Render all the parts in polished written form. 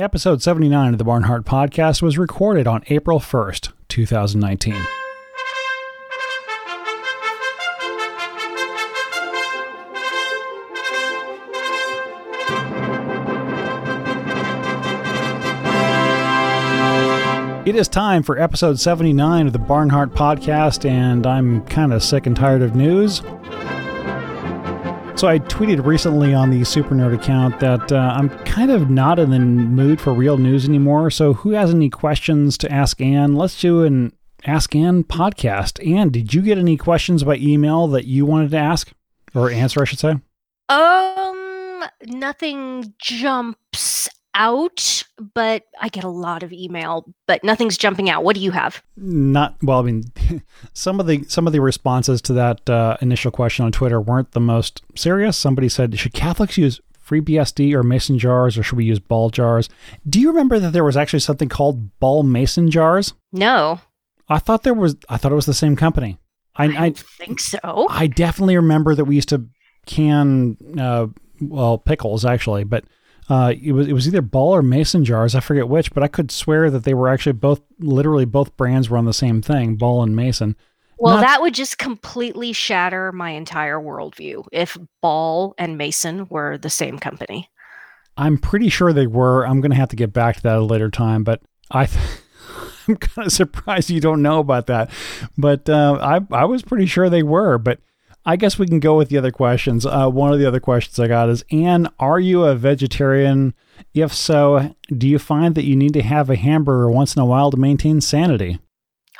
Episode 79 of the Barnhart Podcast was recorded on April 1st, 2019. It is time for episode 79 of the Barnhart Podcast, and I'm kind of sick and tired of news. So I tweeted recently on the Super Nerd account that I'm kind of not in the mood for real news anymore, so who has any questions to ask Ann? Let's do an Ask Ann podcast. Ann, did you get any questions by email that you wanted to ask? Or answer, I should say. Nothing jumps out, but I get a lot of email, but nothing's jumping out. What do you have? Some of the responses to that initial question on Twitter weren't the most serious. Somebody said, should Catholics use FreeBSD or Mason jars, or should we use ball jars? Do you remember that there was actually something called Ball Mason jars? No. I thought it was the same company. I think so. I definitely remember that we used to can pickles actually, but it was either Ball or Mason jars. I forget which, but I could swear that they were actually both brands were on the same thing, Ball and Mason. Well, that would just completely shatter my entire worldview if Ball and Mason were the same company. I'm pretty sure they were. I'm going to have to get back to that at a later time, but I'm kind of surprised you don't know about that. But I was pretty sure they were, but I guess we can go with the other questions. One of the other questions I got is, Anne, are you a vegetarian? If so, do you find that you need to have a hamburger once in a while to maintain sanity?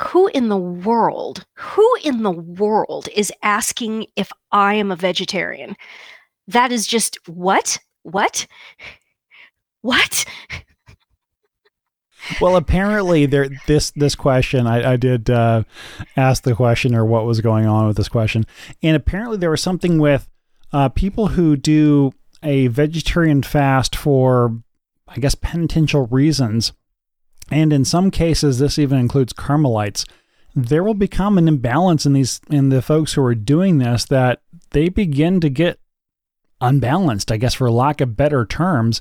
Who in the world is asking if I am a vegetarian? That is just, what? Well, apparently this question, I did ask the question or what was going on with this question. And apparently there was something with people who do a vegetarian fast for, I guess, penitential reasons. And in some cases, this even includes Carmelites. There will become an imbalance in the folks who are doing this, that they begin to get unbalanced, I guess, for lack of better terms.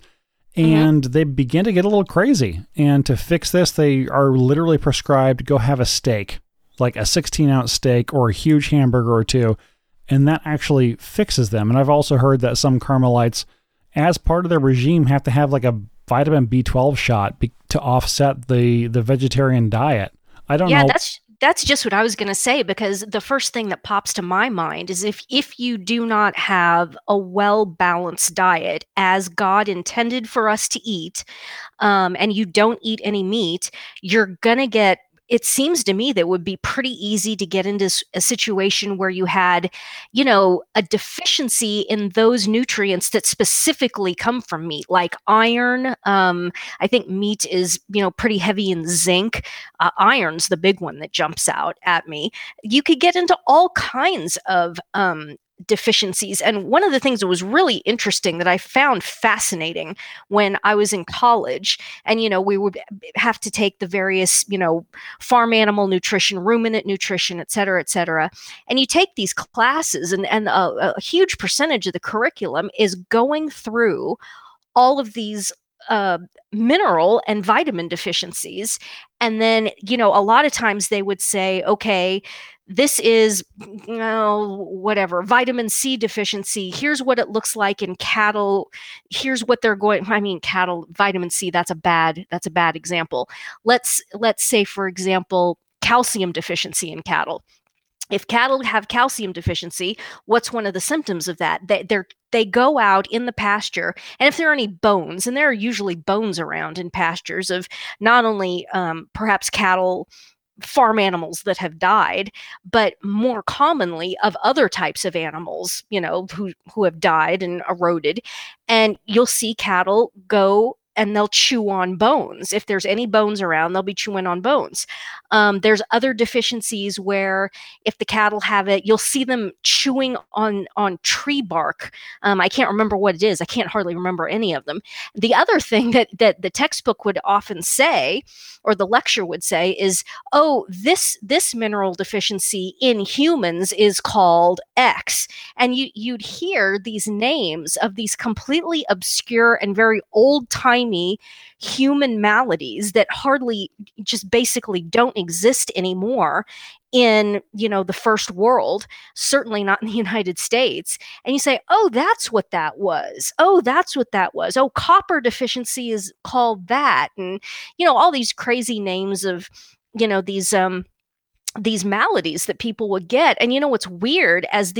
And they begin to get a little crazy. And to fix this, they are literally prescribed, go have a steak, like a 16-ounce steak or a huge hamburger or two. And that actually fixes them. And I've also heard that some Carmelites, as part of their regime, have to have like a vitamin B12 shot to offset the vegetarian diet. I don't know. Yeah, that's just what I was going to say, because the first thing that pops to my mind is if you do not have a well-balanced diet as God intended for us to eat, and you don't eat any meat, you're going to get, it seems to me that it would be pretty easy to get into a situation where you had, a deficiency in those nutrients that specifically come from meat, like iron. I think meat is, pretty heavy in zinc. Iron's the big one that jumps out at me. You could get into all kinds of deficiencies. And one of the things that was really interesting that I found fascinating when I was in college, and, we would have to take the various, farm animal nutrition, ruminant nutrition, et cetera, et cetera. And you take these classes and a huge percentage of the curriculum is going through all of these mineral and vitamin deficiencies. And then, a lot of times they would say, okay, this is, vitamin C deficiency. Here's what it looks like in cattle. Here's what they're cattle vitamin C, that's a bad example. Let's say, for example, calcium deficiency in cattle. If cattle have calcium deficiency, what's one of the symptoms of that? They go out in the pasture, and if there are any bones, and there are usually bones around in pastures of not only perhaps cattle, farm animals that have died, but more commonly of other types of animals, who have died and eroded. And you'll see cattle go and they'll chew on bones. If there's any bones around, they'll be chewing on bones. There's other deficiencies where if the cattle have it, you'll see them chewing on tree bark. I can't remember what it is. I can't hardly remember any of them. The other thing that the textbook would often say, or the lecture would say, is, oh, this mineral deficiency in humans is called X. And you'd hear these names of these completely obscure and very old-time tiny human maladies that hardly just basically don't exist anymore in, you know, the first world, certainly not in the United States. And you say, oh, that's what that was. Oh, that's what that was. Oh, copper deficiency is called that. And, you know, all these crazy names of, you know, these maladies that people would get. And you know what's weird, as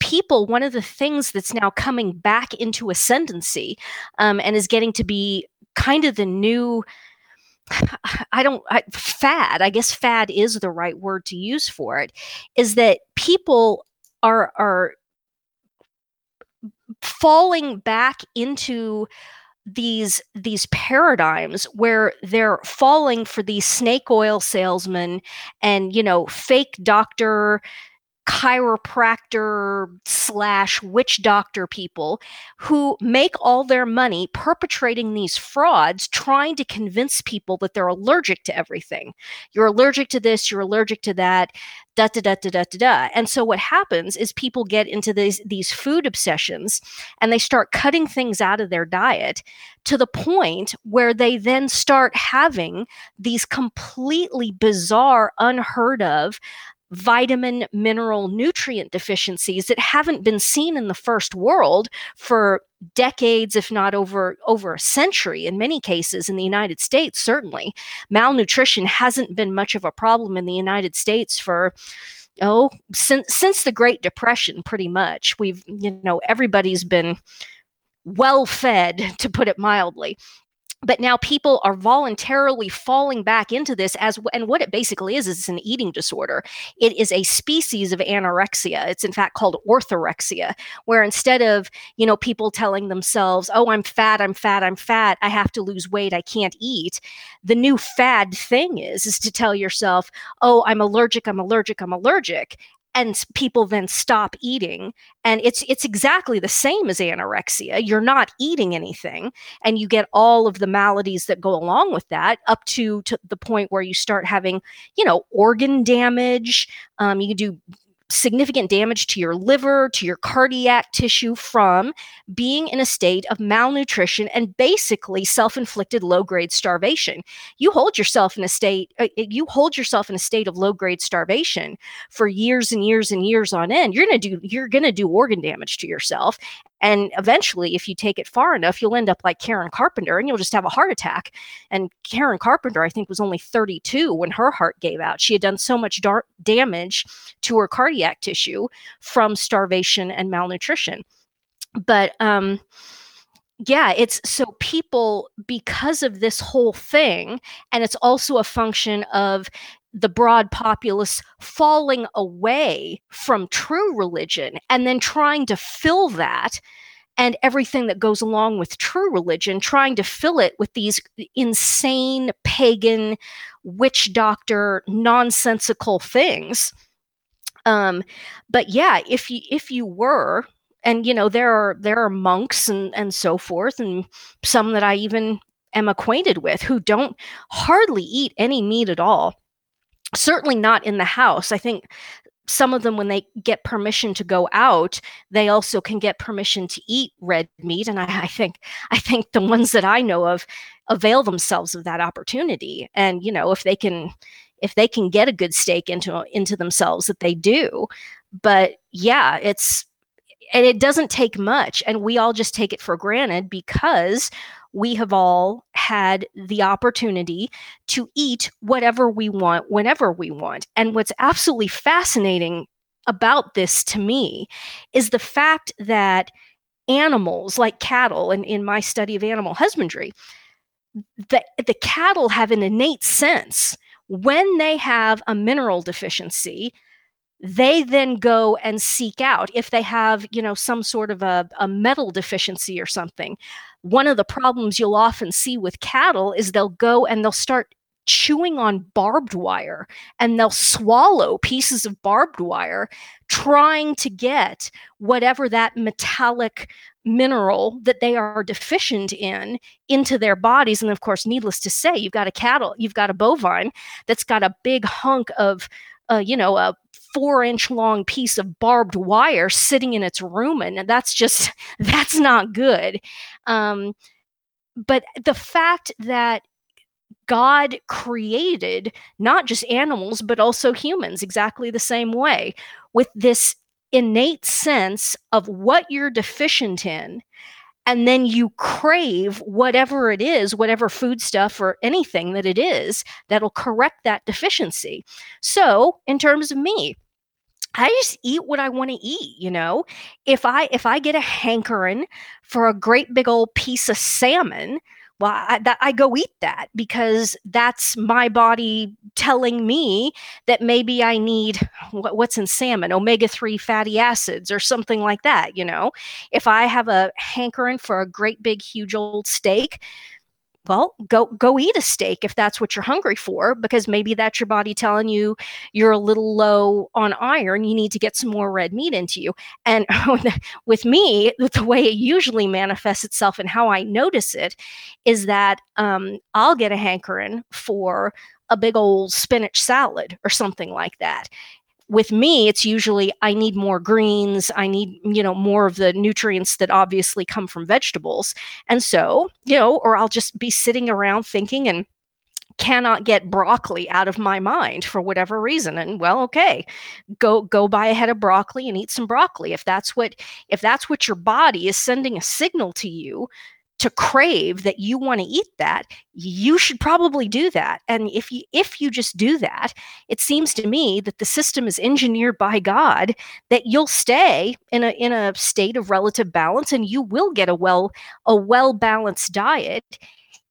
people, one of the things that's now coming back into ascendancy and is getting to be kind of the new fad, I guess fad is the right word to use for it, is that people are falling back into these paradigms where they're falling for these snake oil salesmen and, you know, fake doctor, chiropractor / witch doctor people who make all their money perpetrating these frauds, trying to convince people that they're allergic to everything. You're allergic to this, you're allergic to that, da da da da da da. And so what happens is people get into these food obsessions and they start cutting things out of their diet to the point where they then start having these completely bizarre, unheard of vitamin, mineral, nutrient deficiencies that haven't been seen in the first world for decades, if not over a century in many cases. In the United States, certainly, malnutrition hasn't been much of a problem in the United States for, since the Great Depression, pretty much. We've, you know, everybody's been well fed, to put it mildly. But now people are voluntarily falling back into this and what it basically is it's an eating disorder. It is a species of anorexia. It's in fact called orthorexia, where instead of, you know, people telling themselves, oh, I'm fat, I have to lose weight, I can't eat. The new fad thing is to tell yourself, oh, I'm allergic. And people then stop eating, and it's exactly the same as anorexia. You're not eating anything, and you get all of the maladies that go along with that, up to the point where you start having, you know, organ damage. You do significant damage to your liver, to your cardiac tissue from being in a state of malnutrition and basically self-inflicted low-grade starvation. You hold yourself in a state of low-grade starvation for years and years and years on end. You're going to do organ damage to yourself. And eventually, if you take it far enough, you'll end up like Karen Carpenter, and you'll just have a heart attack. And Karen Carpenter, I think, was only 32 when her heart gave out. She had done so much damage to her cardiac tissue from starvation and malnutrition. But yeah, it's so people, because of this whole thing, and it's also a function of the broad populace falling away from true religion and then trying to fill that and everything that goes along with true religion, trying to fill it with these insane pagan witch doctor nonsensical things. But yeah, if you were, and you know, there are monks and so forth, and some that I even am acquainted with who don't hardly eat any meat at all. Certainly not in the house. I think some of them, when they get permission to go out, they also can get permission to eat red meat. And I think the ones that I know of avail themselves of that opportunity. And, you know, if they can get a good steak into themselves, that they do. But yeah, it doesn't take much. And we all just take it for granted because we have all had the opportunity to eat whatever we want, whenever we want. And what's absolutely fascinating about this to me is the fact that animals like cattle, and in my study of animal husbandry, the cattle have an innate sense. When they have a mineral deficiency, they then go and seek out, if they have, you know, some sort of a metal deficiency or something. One of the problems you'll often see with cattle is they'll go and they'll start chewing on barbed wire, and they'll swallow pieces of barbed wire, trying to get whatever that metallic mineral that they are deficient in into their bodies. And of course, needless to say, you've got a bovine that's got a big hunk of, a 4-inch long piece of barbed wire sitting in its rumen. And that's not good. But the fact that God created not just animals, but also humans exactly the same way, with this innate sense of what you're deficient in, and then you crave whatever it is, whatever foodstuff or anything that it is, that'll correct that deficiency. So in terms of me, I just eat what I want to eat, you know? If I get a hankering for a great big old piece of salmon, well, I go eat that, because that's my body telling me that maybe I need what's in salmon, omega-3 fatty acids or something like that, you know? If I have a hankering for a great big huge old steak, well, go eat a steak if that's what you're hungry for, because maybe that's your body telling you you're a little low on iron. You need to get some more red meat into you. And with me, the way it usually manifests itself and how I notice it is that I'll get a hankering for a big old spinach salad or something like that. With me, it's usually I need more greens. I need, more of the nutrients that obviously come from vegetables. And so, or I'll just be sitting around thinking and cannot get broccoli out of my mind for whatever reason. And well, okay, go buy a head of broccoli and eat some broccoli. If that's what your body is sending a signal to you to crave, that you want to eat that, you should probably do that. And if you just do that, it seems to me that the system is engineered by God that you'll stay in a state of relative balance, and you will get a well balanced diet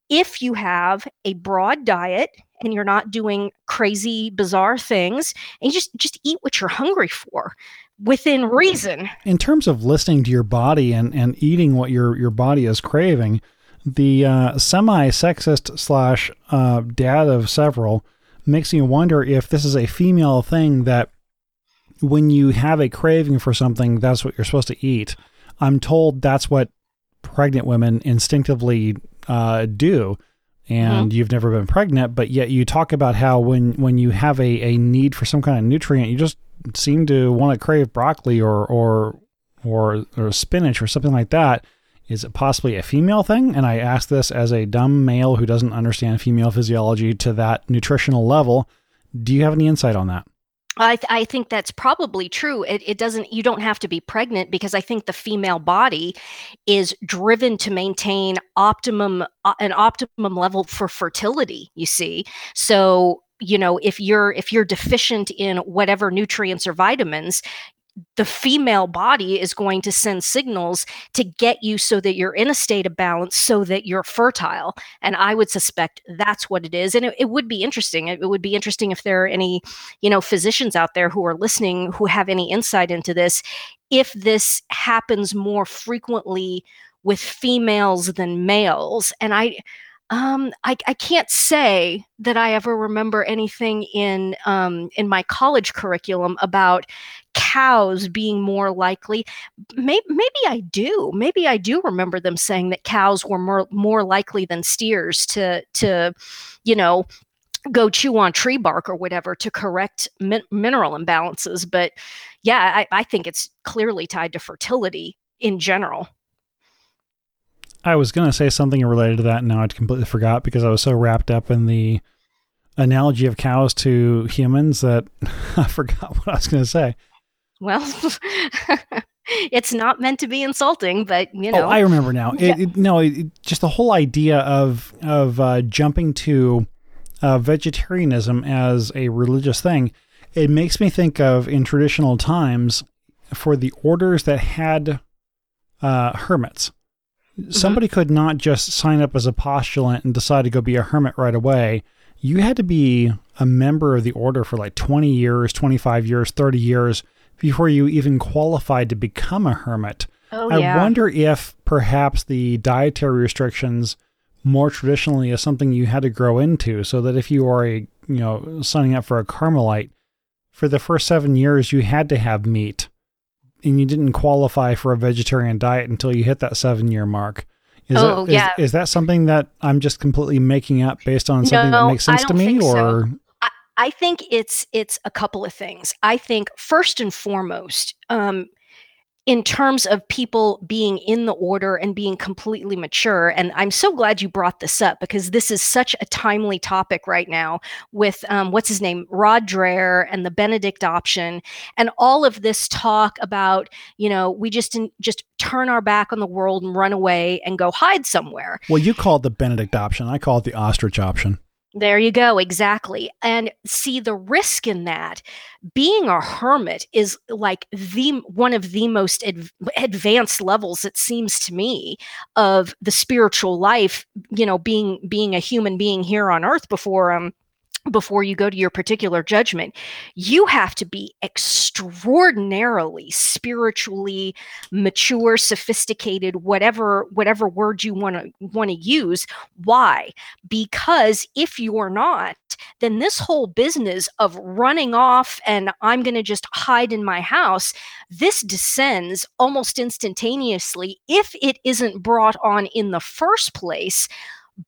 if you have a broad diet and you're not doing crazy, bizarre things, and you just eat what you're hungry for within reason. In terms of listening to your body and eating what your body is craving, the semi-sexist / dad of several makes me wonder if this is a female thing, that when you have a craving for something, that's what you're supposed to eat. I'm told that's what pregnant women instinctively do. And You've never been pregnant, but yet you talk about how when you have a need for some kind of nutrient, you just seem to want to crave broccoli or spinach or something like that. Is it possibly a female thing? And I ask this as a dumb male who doesn't understand female physiology to that nutritional level. Do you have any insight on that? I think that's probably true. It doesn't. You don't have to be pregnant, because I think the female body is driven to maintain an optimum level for fertility. You see, so if you're deficient in whatever nutrients or vitamins, the female body is going to send signals to get you so that you're in a state of balance, so that you're fertile. And I would suspect that's what it is. And it would be interesting. It would be interesting if there are any, physicians out there who are listening who have any insight into this, if this happens more frequently with females than males. And I can't say that I ever remember anything in my college curriculum about cows being more likely. Maybe I do remember them saying that cows were more likely than steers to go chew on tree bark or whatever to correct mineral imbalances. But yeah, I think it's clearly tied to fertility in general. I was going to say something related to that, and now I completely forgot because I was so wrapped up in the analogy of cows to humans that I forgot what I was going to say. Well, it's not meant to be insulting, but Oh, I remember now. Yeah. Just the whole idea of jumping to vegetarianism as a religious thing. It makes me think of, in traditional times, for the orders that had hermits. Somebody could not just sign up as a postulant and decide to go be a hermit right away. You had to be a member of the order for like 20 years, 25 years, 30 years before you even qualified to become a hermit. Oh, yeah. I wonder if perhaps the dietary restrictions more traditionally is something you had to grow into, so that if you are signing up for a Carmelite, for the first 7 years, you had to have meat. And you didn't qualify for a vegetarian diet until you hit that 7-year mark. Is that something that I'm just completely making up based on something that makes sense to me? Or so. I think it's a couple of things. I think first and foremost, in terms of people being in the order and being completely mature. And I'm so glad you brought this up, because this is such a timely topic right now with, what's his name, Rod Dreher and the Benedict option and all of this talk about, you know, we just turn our back on the world and run away and go hide somewhere. Well, you call it the Benedict option. I call it the ostrich option. There you go. Exactly. And see, the risk in that, being a hermit is like one of the most advanced levels, it seems to me, of the spiritual life, you know, being a human being here on earth before you go to your particular judgment. You have to be extraordinarily spiritually mature, sophisticated, whatever word you want to use. Why? Because if you're not, then this whole business of running off and I'm going to just hide in my house, this descends almost instantaneously if it isn't brought on in the first place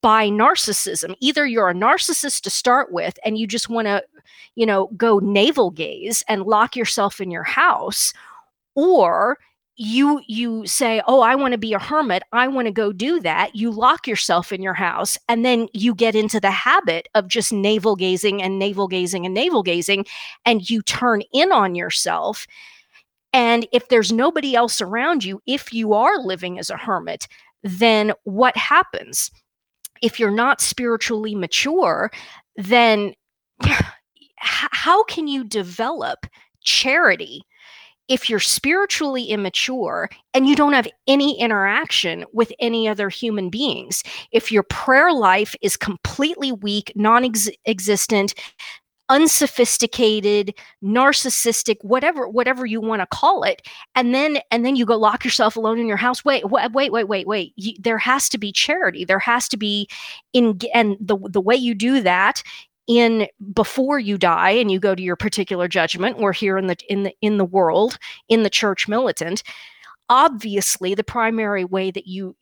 by narcissism. Either you're a narcissist to start with and you just want to, you know, go navel gaze and lock yourself in your house, or you say, oh, I want to be a hermit. I want to go do that. You lock yourself in your house, and then you get into the habit of just navel gazing and navel gazing and navel gazing, and you turn in on yourself. And if there's nobody else around you, if you are living as a hermit, then what happens? If you're not spiritually mature, then how can you develop charity if you're spiritually immature and you don't have any interaction with any other human beings? If your prayer life is completely weak, non-existent, unsophisticated, narcissistic, whatever you want to call it, and then you go lock yourself alone in your house. Wait. There has to be charity. There has to be the way you do that in before you die and you go to your particular judgment. We're here in the world, in the church militant. Obviously, the primary way that you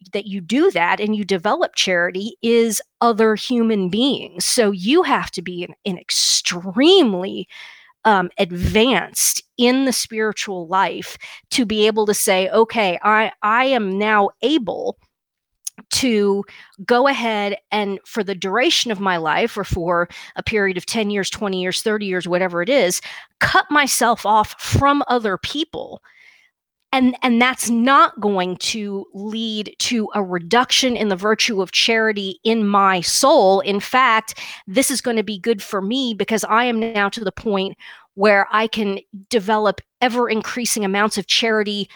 do that and you develop charity is other human beings. So you have to be an extremely advanced in the spiritual life to be able to say, okay, I am now able to go ahead and for the duration of my life, or for a period of 10 years, 20 years, 30 years, whatever it is, cut myself off from other people. And that's not going to lead to a reduction in the virtue of charity in my soul. In fact, this is going to be good for me because I am now to the point where I can develop ever-increasing amounts of charity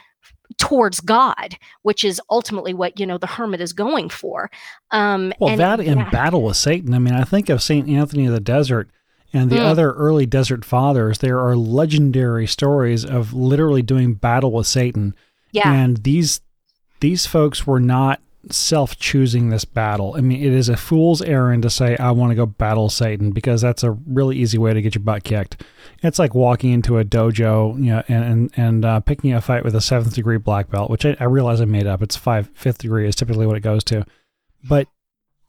towards God, which is ultimately what, you know, the hermit is going for. In battle with Satan. I mean, I think of St. Anthony of the Desert and the other early Desert Fathers. There are legendary stories of literally doing battle with Satan. Yeah. And these folks were not self-choosing this battle. I mean, it is a fool's errand to say, I want to go battle Satan, because that's a really easy way to get your butt kicked. It's like walking into a dojo, you know, and picking a fight with a 7th degree black belt, which I realize I made up. It's 5th degree is typically what it goes to. But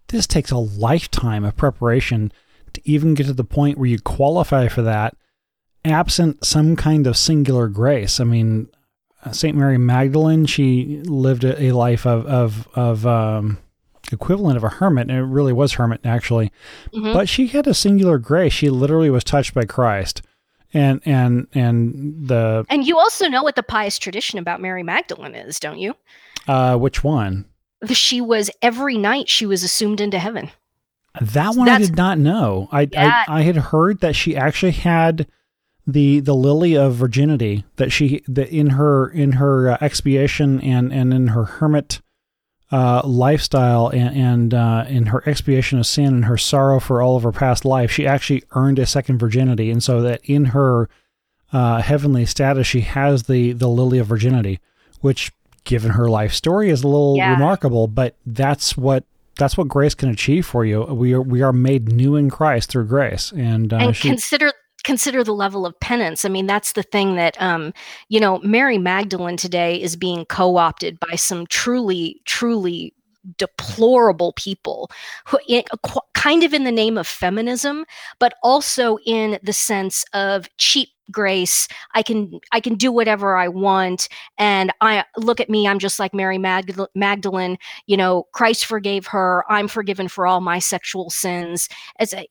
this takes a lifetime of preparation to even get to the point where you qualify for that, absent some kind of singular grace. I mean, St. Mary Magdalene, she lived a life of equivalent of a hermit, and it really was hermit, actually. Mm-hmm. But she had a singular grace. She literally was touched by Christ. And you also know what the pious tradition about Mary Magdalene is, don't you? Which one? She was, every night she was assumed into heaven. That one I did not know. I had heard that she actually had the lily of virginity, that she in her expiation and in her hermit lifestyle and in her expiation of sin and her sorrow for all of her past life, she actually earned a second virginity, and so that in her heavenly status she has the lily of virginity, which given her life story is a little remarkable, but that's what grace can achieve for you. We are made new in Christ through grace, and consider the level of penance. I mean, that's the thing that Mary Magdalene today is being co-opted by some truly deplorable people, who kind of in the name of feminism, but also in the sense of cheap grace. I can do whatever I want, and I look at me, I'm just like Mary Magdalene, you know, Christ forgave her, I'm forgiven for all my sexual sins.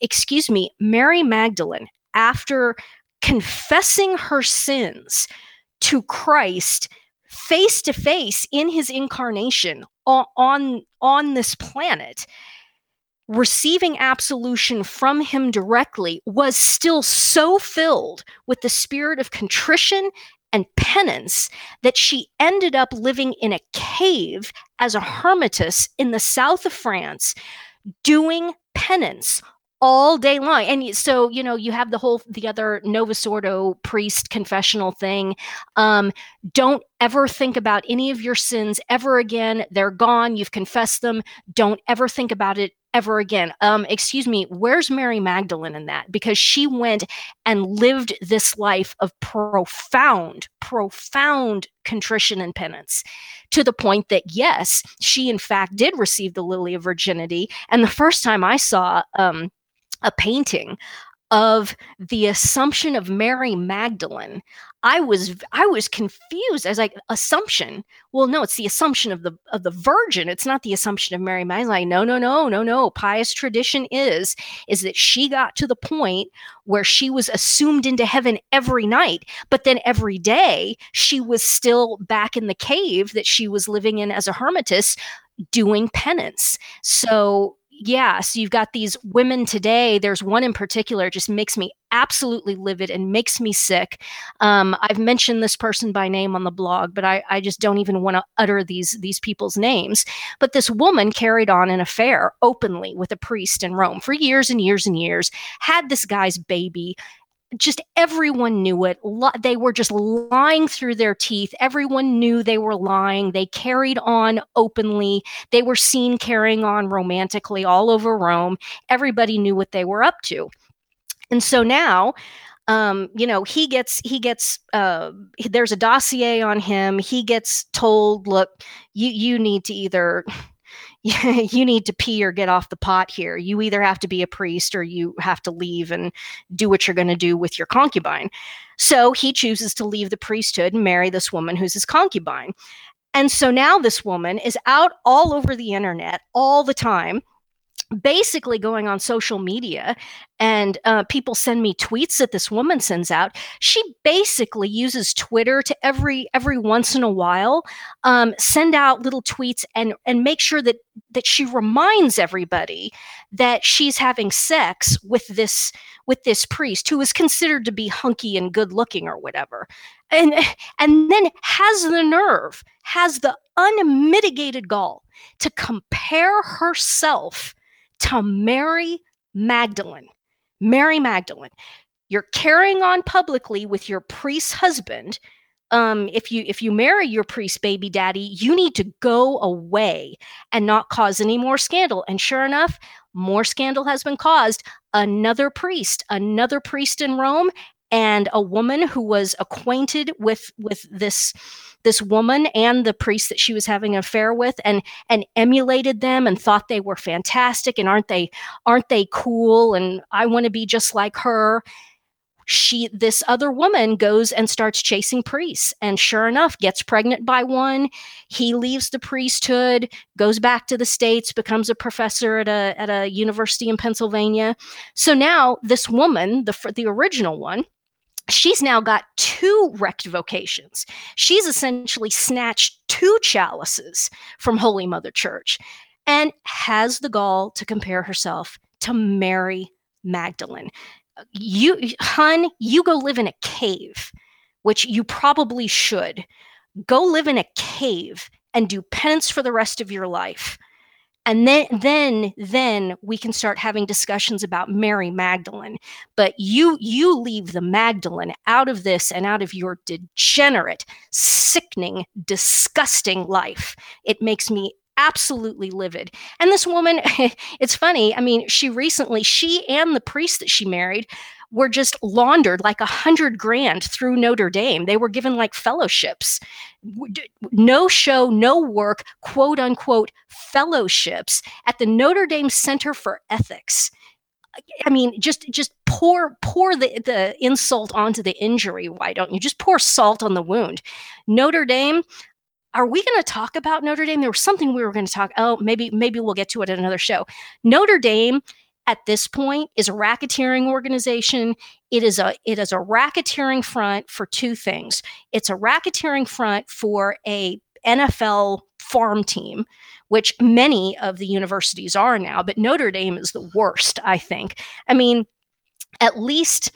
Excuse me, Mary Magdalene, after confessing her sins to Christ face to face in his incarnation on this planet, receiving absolution from him directly, was still so filled with the spirit of contrition and penance that she ended up living in a cave as a hermitess in the south of France, doing penance all day long. And so, you know, you have the other Novus Ordo priest confessional thing. Don't ever think about any of your sins ever again. They're gone. You've confessed them. Don't ever think about it ever again. Excuse me, where's Mary Magdalene in that? Because she went and lived this life of profound contrition and penance, to the point that, yes, she in fact did receive the Lily of Virginity. And the first time I saw a painting of the Assumption of Mary Magdalene, I was confused. I was like, Assumption? Well, no, it's the Assumption of the Virgin. It's not the Assumption of Mary Magdalene. Like, no. Pious tradition is that she got to the point where she was assumed into heaven every night, but then every day she was still back in the cave that she was living in as a hermitess, doing penance. So you've got these women today. There's one in particular, just makes me absolutely livid and makes me sick. I've mentioned this person by name on the blog, but I just don't even want to utter these people's names. But this woman carried on an affair openly with a priest in Rome for years and years and years, had this guy's baby. Just everyone knew it. They were just lying through their teeth. Everyone knew they were lying. They carried on openly. They were seen carrying on romantically all over Rome. Everybody knew what they were up to. And so now, you know, he gets there's a dossier on him. He gets told, look, you need to either... you need to pee or get off the pot here. You either have to be a priest or you have to leave and do what you're going to do with your concubine. So he chooses to leave the priesthood and marry this woman who's his concubine. And so now this woman is out all over the internet all the time, basically going on social media, and people send me tweets that this woman sends out. She basically uses Twitter to every once in a while send out little tweets and make sure that she reminds everybody that she's having sex with this priest who is considered to be hunky and good looking or whatever. And then has the unmitigated gall to compare herself to Mary Magdalene. You're carrying on publicly with your priest husband. If you marry your priest baby daddy, you need to go away and not cause any more scandal. And sure enough, more scandal has been caused. Another priest in Rome, and a woman who was acquainted with this woman and the priest that she was having an affair with, and emulated them and thought they were fantastic, and aren't they cool, and I want to be just like her. This other woman goes and starts chasing priests, and sure enough, gets pregnant by one. He leaves the priesthood, goes back to the States, becomes a professor at a university in Pennsylvania. So now this woman, the original one, she's now got two wrecked vocations. She's essentially snatched two chalices from Holy Mother Church, and has the gall to compare herself to Mary Magdalene. You go live in a cave, which you probably should. Go live in a cave and do penance for the rest of your life. And then we can start having discussions about Mary Magdalene. But you leave the Magdalene out of this and out of your degenerate, sickening, disgusting life. It makes me absolutely livid. And this woman, it's funny, I mean, she and the priest that she married were just laundered like $100,000 through Notre Dame. They were given like fellowships, no show, no work, quote unquote fellowships at the Notre Dame Center for Ethics. I mean, just pour the insult onto the injury. Why don't you just pour salt on the wound? Notre Dame. Are we going to talk about Notre Dame? There was something we were going to talk. Oh, maybe we'll get to it at another show. Notre Dame at this point is a racketeering organization. It is a racketeering front for two things. It's a racketeering front for a NFL farm team, which many of the universities are now, but Notre Dame is the worst, I think. I mean, at least,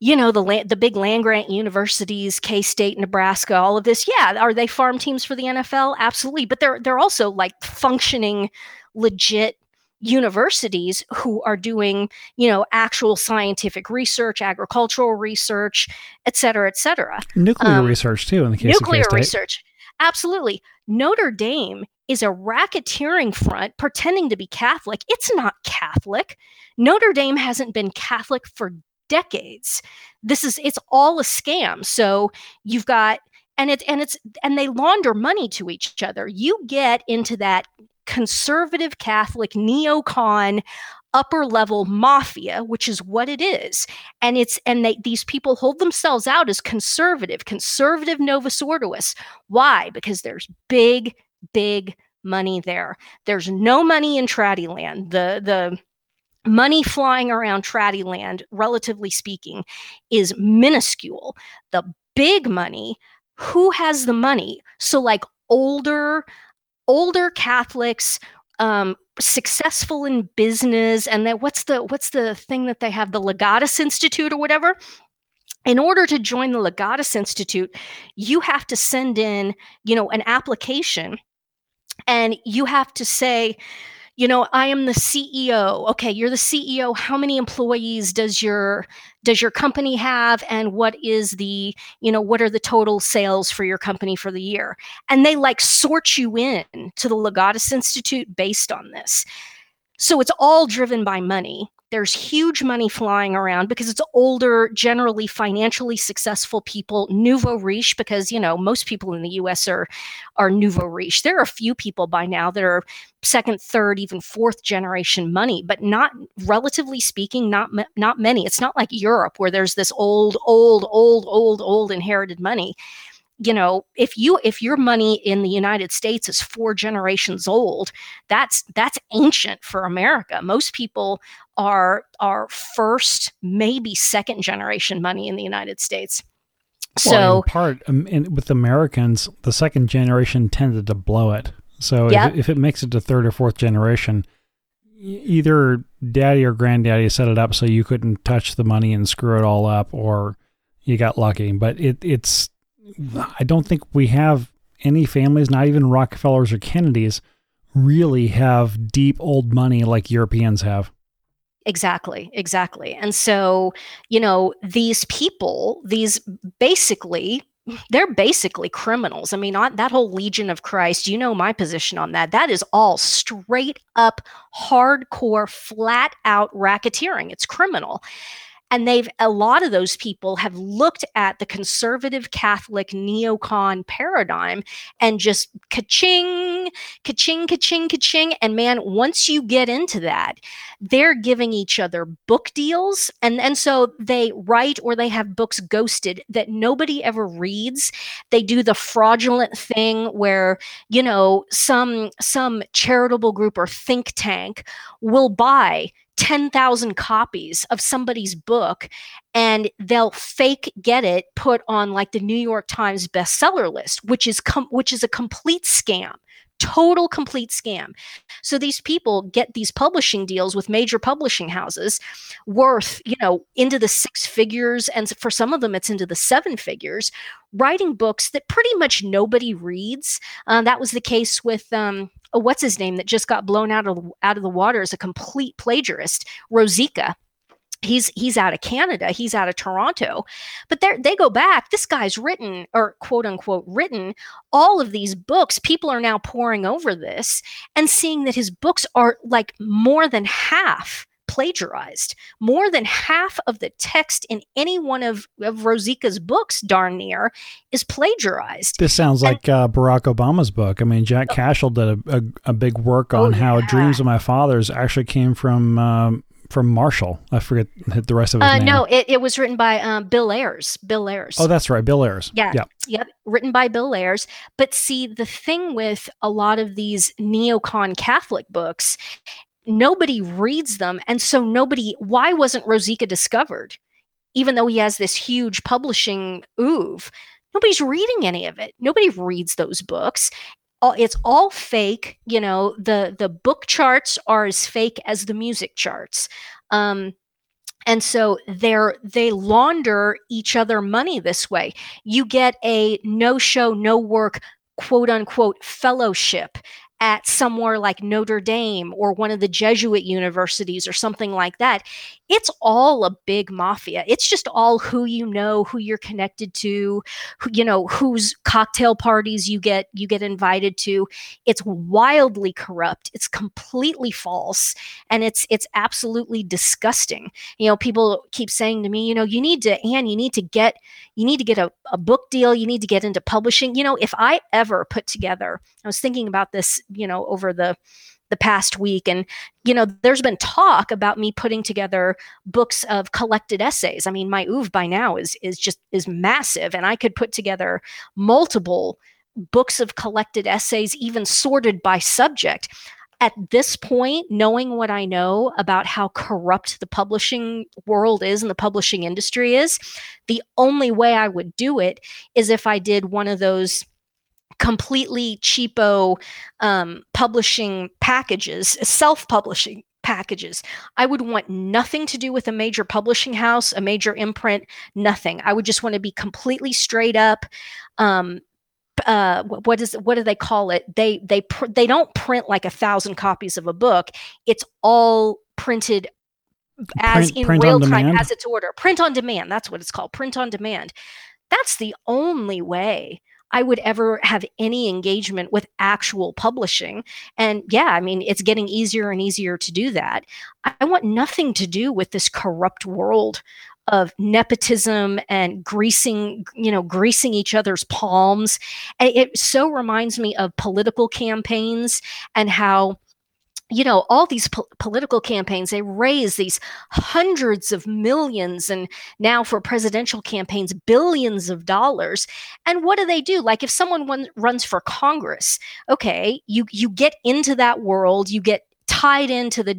you know, the big land-grant universities, K-State, Nebraska, all of this. Yeah, are they farm teams for the NFL? Absolutely. But they're also like functioning, legit universities who are doing, you know, actual scientific research, agricultural research, et cetera, et cetera. Nuclear research, too, in the case of K-State. Nuclear research. Absolutely. Notre Dame is a racketeering front pretending to be Catholic. It's not Catholic. Notre Dame hasn't been Catholic for decades. It's all a scam. So you've got, and they launder money to each other. You get into that conservative Catholic neocon upper level mafia, which is what it is. These people hold themselves out as conservative Novus Ordoists. Why? Because there's big money there. There's no money in Traddy land. The money flying around Traddy land, relatively speaking, is minuscule. The big money, who has the money? So like older Catholics, successful in business, and that what's the thing that they have, the Legatus Institute or whatever? In order to join the Legatus Institute, you have to send in, you know, an application, and you have to say, you know, I am the CEO. Okay, you're the CEO. How many employees does your company have, and what is the, you know, what are the total sales for your company for the year? And they like sort you in to the Legatus Institute based on this. So it's all driven by money. There's huge money flying around because it's older, generally financially successful people, nouveau riche, because, you know, most people in the U.S. are nouveau riche. There are a few people by now that are second, third, even fourth generation money, but not, relatively speaking, not many. It's not like Europe where there's this old inherited money. You know, if your money in the United States is four generations old, that's ancient for America. Most people are first, maybe second generation money in the United States. So, well, in part, with Americans, the second generation tended to blow it. So yeah. If it makes it to third or fourth generation, either daddy or granddaddy set it up so you couldn't touch the money and screw it all up, or you got lucky. But it's I don't think we have any families, not even Rockefellers or Kennedys, really have deep old money like Europeans have. Exactly. And so, you know, these people, they're basically criminals. I mean, on that whole Legion of Christ, you know my position on that. That is all straight up, hardcore, flat out racketeering. It's criminal. And a lot of those people have looked at the conservative Catholic neocon paradigm and just ka-ching, ka-ching, ka-ching, ka-ching. And man, once you get into that, they're giving each other book deals. And so they write, or they have books ghosted that nobody ever reads. They do the fraudulent thing where, you know, some charitable group or think tank will buy 10,000 copies of somebody's book, and they'll fake get it put on like the New York Times bestseller list, which is a complete scam, total complete scam. So these people get these publishing deals with major publishing houses worth, you know, into the six figures. And for some of them, it's into the seven figures, writing books that pretty much nobody reads. That was the case with, what's his name that just got blown out of the water as a complete plagiarist, Rosica. He's out of Canada. He's out of Toronto. But they go back. This guy's written, or quote unquote written, all of these books. People are now poring over this and seeing that his books are like more than half plagiarized. More than half of the text in any one of Rosica's books, darn near, is plagiarized. This sounds like Barack Obama's book. I mean, Jack Cashel did a big work on how Dreams of My Fathers actually came from Marshall. I forget the rest of his name. No, it was written by Bill Ayers. Bill Ayers. Oh, that's right. Bill Ayers. Yeah. Yep. Yeah. Written by Bill Ayers. But see, the thing with a lot of these neocon Catholic books, nobody reads them. And so why wasn't Rosica discovered? Even though he has this huge publishing oeuvre, nobody's reading any of it. Nobody reads those books. It's all fake. You know, the book charts are as fake as the music charts. And so they launder each other money this way. You get a no show, no work, quote unquote, fellowship at somewhere like Notre Dame or one of the Jesuit universities or something like that. It's all a big mafia. It's just all who you know, who you're connected to, who, you know, whose cocktail parties you get invited to. It's wildly corrupt. It's completely false. And it's absolutely disgusting. You know, people keep saying to me, you know, you need to get a book deal. You need to get into publishing. You know, if I ever put together, I was thinking about this, you know, over the past week. And, you know, there's been talk about me putting together books of collected essays. I mean, my oeuvre by now is massive. And I could put together multiple books of collected essays, even sorted by subject. At this point, knowing what I know about how corrupt the publishing world is and the publishing industry is, the only way I would do it is if I did one of those completely cheapo publishing packages, self-publishing packages. I would want nothing to do with a major publishing house, a major imprint, nothing. I would just want to be completely straight up. What do they call it? They don't print like 1,000 copies of a book. It's all printed as print in real time as it's ordered. Print on demand. That's what it's called. Print on demand. That's the only way I would ever have any engagement with actual publishing. And yeah, I mean, it's getting easier and easier to do that. I want nothing to do with this corrupt world of nepotism and greasing each other's palms. And it so reminds me of political campaigns and how, you know, all these political campaigns, they raise these hundreds of millions, and now for presidential campaigns, billions of dollars. And what do they do? Like if someone runs for Congress, okay, you get into that world, you get tied into the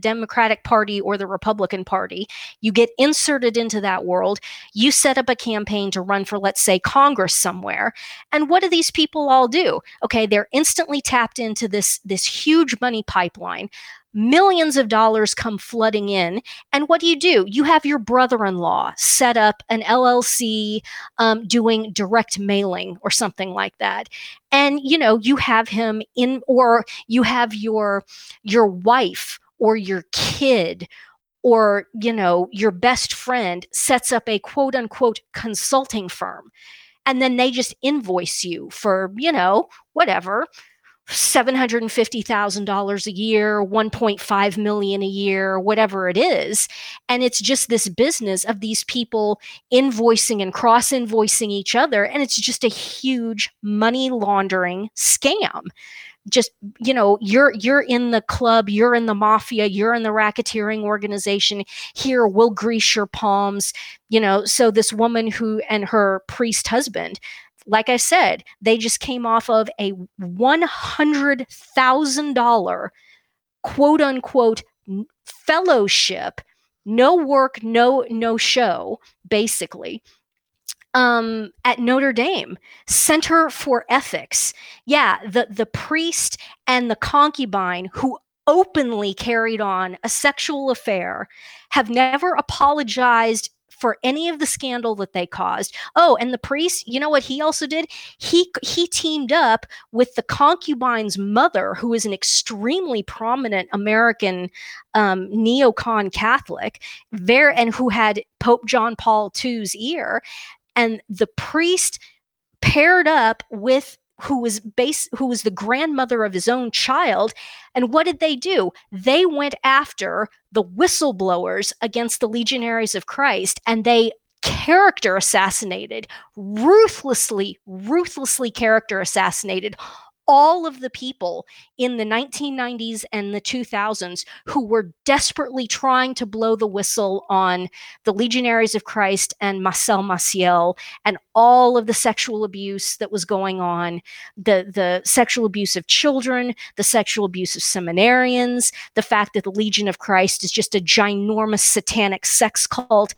Democratic Party or the Republican Party, you get inserted into that world, you set up a campaign to run for, let's say, Congress somewhere. And what do these people all do? Okay, they're instantly tapped into this huge money pipeline. Millions of dollars come flooding in. And what do? You have your brother-in-law set up an LLC doing direct mailing or something like that. And, you know, you have him in, or you have your wife or your kid or, you know, your best friend sets up a quote unquote consulting firm. And then they just invoice you for, you know, whatever. $750,000 a year, $1.5 million a year, whatever it is. And it's just this business of these people invoicing and cross-invoicing each other. And it's just a huge money laundering scam. Just, you know, you're in the club, you're in the mafia, you're in the racketeering organization. Here, we'll grease your palms. You know, so this woman who and her priest husband, like I said, they just came off of a $100,000 quote unquote fellowship, no work, no show, basically, at Notre Dame Center for Ethics. Yeah, the priest and the concubine who openly carried on a sexual affair have never apologized for any of the scandal that they caused. Oh, and the priest, you know what he also did? He teamed up with the concubine's mother, who is an extremely prominent American neocon Catholic there, and who had Pope John Paul II's ear. And the priest paired up with who was the grandmother of his own child. And what did they do? They went after the whistleblowers against the Legionaries of Christ, and they character assassinated, ruthlessly character assassinated all of the people in the 1990s and the 2000s who were desperately trying to blow the whistle on the Legionaries of Christ and Marcel Maciel and all of the sexual abuse that was going on, the sexual abuse of children, the sexual abuse of seminarians, the fact that the Legion of Christ is just a ginormous satanic sex cult.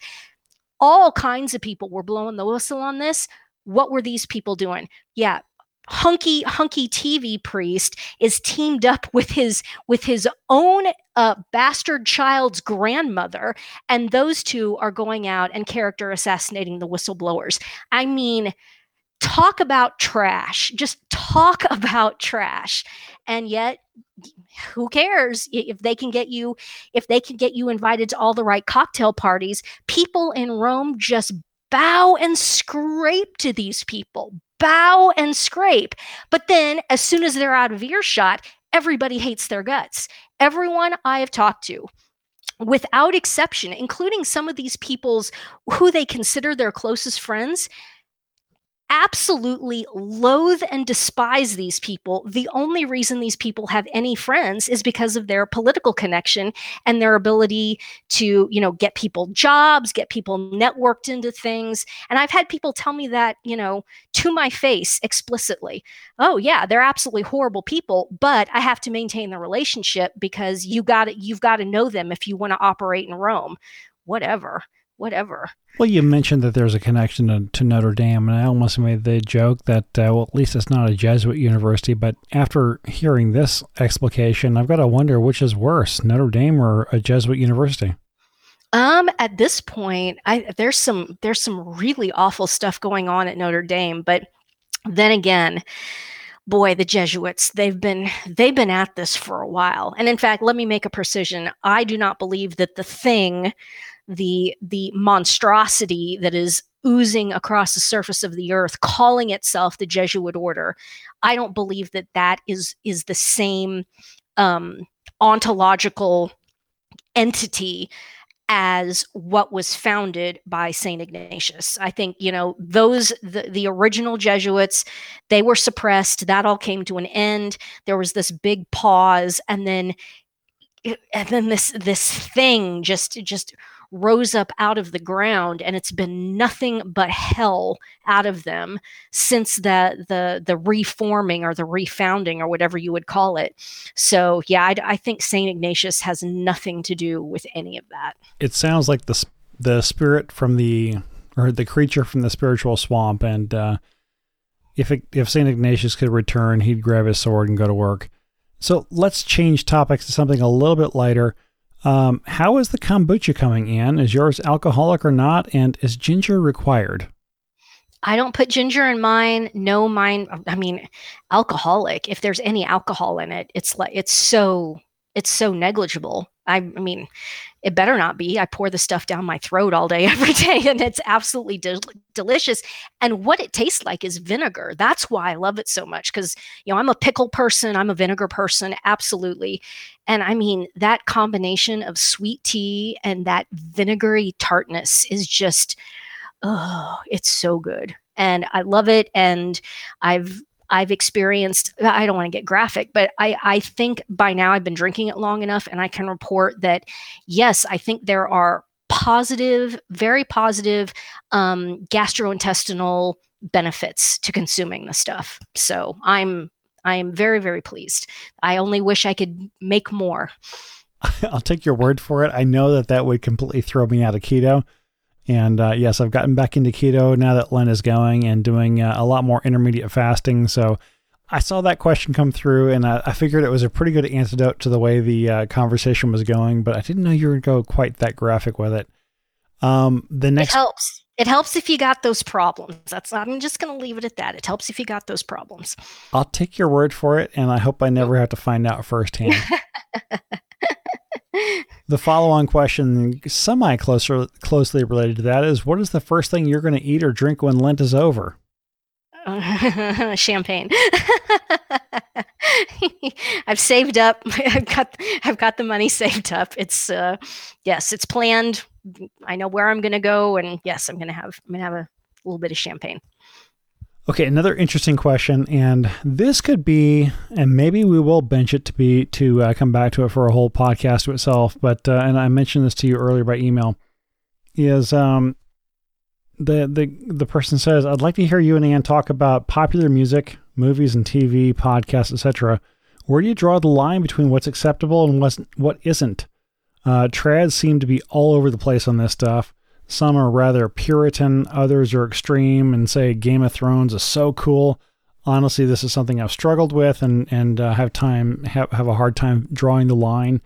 All kinds of people were blowing the whistle on this. What were these people doing? Yeah. Hunky TV priest is teamed up with his own bastard child's grandmother, and those two are going out and character assassinating the whistleblowers. I mean, talk about trash. Just talk about trash. And yet, who cares if they can get you invited to all the right cocktail parties? People in Rome just bow and scrape to these people. Bow and scrape. But then as soon as they're out of earshot, everybody hates their guts. Everyone I have talked to, without exception, including some of these people's who they consider their closest friends, absolutely loathe and despise these people. The only reason these people have any friends is because of their political connection and their ability to, get people jobs, get people networked into things. And I've had people tell me that, to my face explicitly. Oh yeah, they're absolutely horrible people, but I have to maintain the relationship because you've got to know them if you want to operate in Rome. Whatever. Well, you mentioned that there's a connection to Notre Dame, and I almost made the joke that, at least it's not a Jesuit university, but after hearing this explication, I've got to wonder which is worse, Notre Dame or a Jesuit university? At this point, there's some really awful stuff going on at Notre Dame, but then again, boy, the Jesuits, they've been at this for a while. And in fact, let me make a precision. I do not believe that the thing, the monstrosity that is oozing across the surface of the earth, calling itself the Jesuit order, I don't believe that is the same ontological entity as what was founded by St. Ignatius. I think, the original Jesuits, they were suppressed. That all came to an end. There was this big pause. And then this thing just rose up out of the ground, and it's been nothing but hell out of them since the reforming or the refounding or whatever you would call it. So yeah, I think St. Ignatius has nothing to do with any of that. It sounds like the spirit from the creature from the spiritual swamp. And if St. Ignatius could return, he'd grab his sword and go to work. So let's change topics to something a little bit lighter. How is the kombucha coming in? Is yours alcoholic or not? And is ginger required? I don't put ginger in mine. No, mine. I mean, alcoholic. If there's any alcohol in it, it's so negligible. I mean, it better not be. I pour the stuff down my throat all day, every day, and it's absolutely delicious. And what it tastes like is vinegar. That's why I love it so much, because, I'm a pickle person. I'm a vinegar person, absolutely. And I mean, that combination of sweet tea and that vinegary tartness is just, it's so good. And I love it. And I've experienced, I don't want to get graphic, but I think by now I've been drinking it long enough, and I can report that, yes, I think there are positive, very positive gastrointestinal benefits to consuming the stuff. So I am very, very pleased. I only wish I could make more. I'll take your word for it. I know that would completely throw me out of keto. And yes, I've gotten back into keto now that Len is going and doing a lot more intermediate fasting. So I saw that question come through, and I figured it was a pretty good antidote to the way the conversation was going, but I didn't know you were going to go quite that graphic with it. It helps. It helps if you got those problems. I'm just going to leave it at that. It helps if you got those problems. I'll take your word for it, and I hope I never have to find out firsthand. The follow-on question, closely related to that, is what is the first thing you're going to eat or drink when Lent is over? champagne. I've saved up. I've got the money saved up. It's yes, it's planned. I know where I'm going to go, and yes, I'm going to have a little bit of champagne. Okay, another interesting question, and this could be, and maybe we will bench it to come back to it for a whole podcast to itself. But and I mentioned this to you earlier by email, is the person says, I'd like to hear you and Ann talk about popular music, movies and TV, podcasts, etc. Where do you draw the line between what's acceptable and what isn't? Trads seem to be all over the place on this stuff. Some are rather Puritan, others are extreme and say Game of Thrones is so cool. Honestly, this is something I've struggled with and have a hard time drawing the line.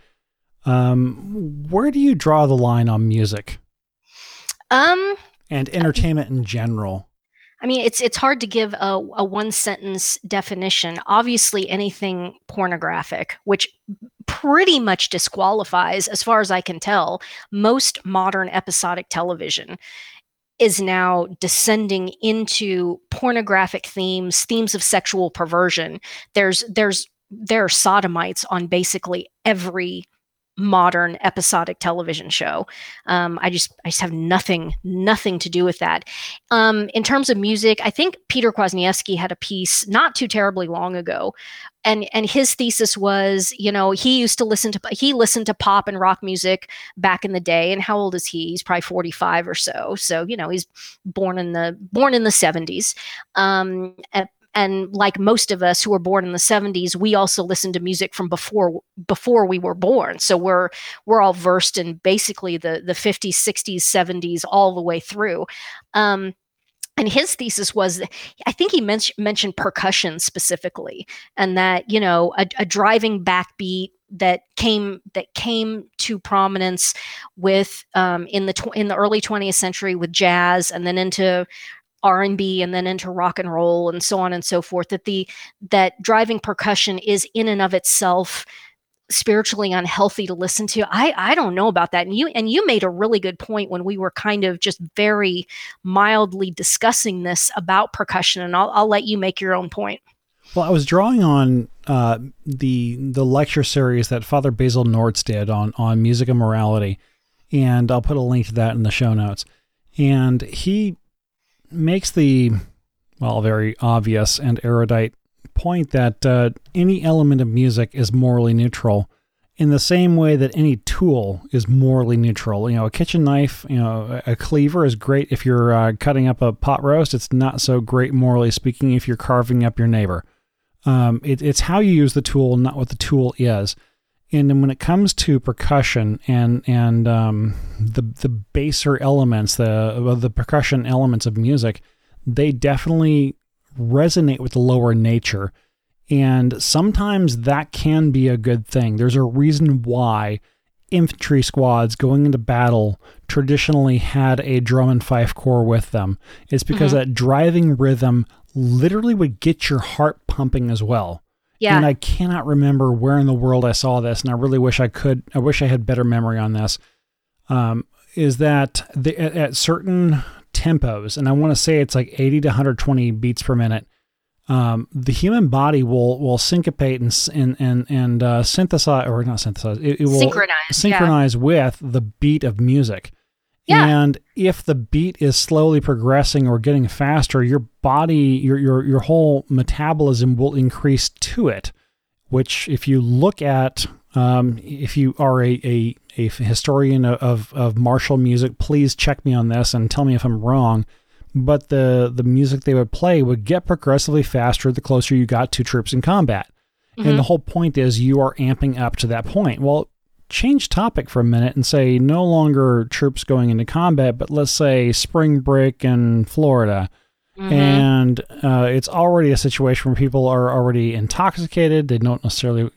Where do you draw the line on music? And entertainment in general. I mean, it's hard to give a one-sentence definition. Obviously, anything pornographic, which pretty much disqualifies, as far as I can tell, most modern episodic television is now descending into pornographic themes, themes of sexual perversion. There are sodomites on basically every modern episodic television show. I just have nothing to do with that. In terms of music, I think Peter Kwasniewski had a piece not too terribly long ago, and his thesis was, you know, he listened to pop and rock music back in the day. And how old is he? He's probably 45 or so. So, you know, he's born in the 70s. And like most of us who were born in the 70s, we also listened to music from before we were born. So we're all versed in basically the 50s, 60s, 70s, all the way through. And his thesis was, I think he mentioned percussion specifically, and that, you know, a driving backbeat that came to prominence with in the early 20th century with jazz, and then into R&B, and then into rock and roll, and so on and so forth, that driving percussion is in and of itself spiritually unhealthy to listen to. I don't know about that. And you made a really good point when we were kind of just very mildly discussing this about percussion, and I'll let you make your own point. Well, I was drawing on the lecture series that Father Basil Nortz did on music and morality, and I'll put a link to that in the show notes. And he makes the, well, very obvious and erudite point that any element of music is morally neutral in the same way that any tool is morally neutral. You know, a kitchen knife, you know, a cleaver is great if you're cutting up a pot roast. It's not so great, morally speaking, if you're carving up your neighbor. It's how you use the tool, not what the tool is. And then when it comes to percussion and the baser elements, the percussion elements of music, they definitely resonate with the lower nature. And sometimes that can be a good thing. There's a reason why infantry squads going into battle traditionally had a drum and fife corps with them. It's because that driving rhythm literally would get your heart pumping as well. Yeah. And I cannot remember where in the world I saw this, and I really wish I could. I wish I had better memory on this. Is that at certain tempos, and I want to say it's like 80 to 120 beats per minute, the human body will syncopate and synthesize, or not synthesize. It will synchronize with the beat of music. Yeah. And if the beat is slowly progressing or getting faster, your body, your whole metabolism will increase to it, which if you look at, if you are a historian of martial music, please check me on this and tell me if I'm wrong, but the music they would play would get progressively faster the closer you got to troops in combat. Mm-hmm. And the whole point is you are amping up to that point. Well, change topic for a minute and say no longer troops going into combat, but let's say spring break in Florida. Mm-hmm. And it's already a situation where people are already intoxicated. They're not necessarily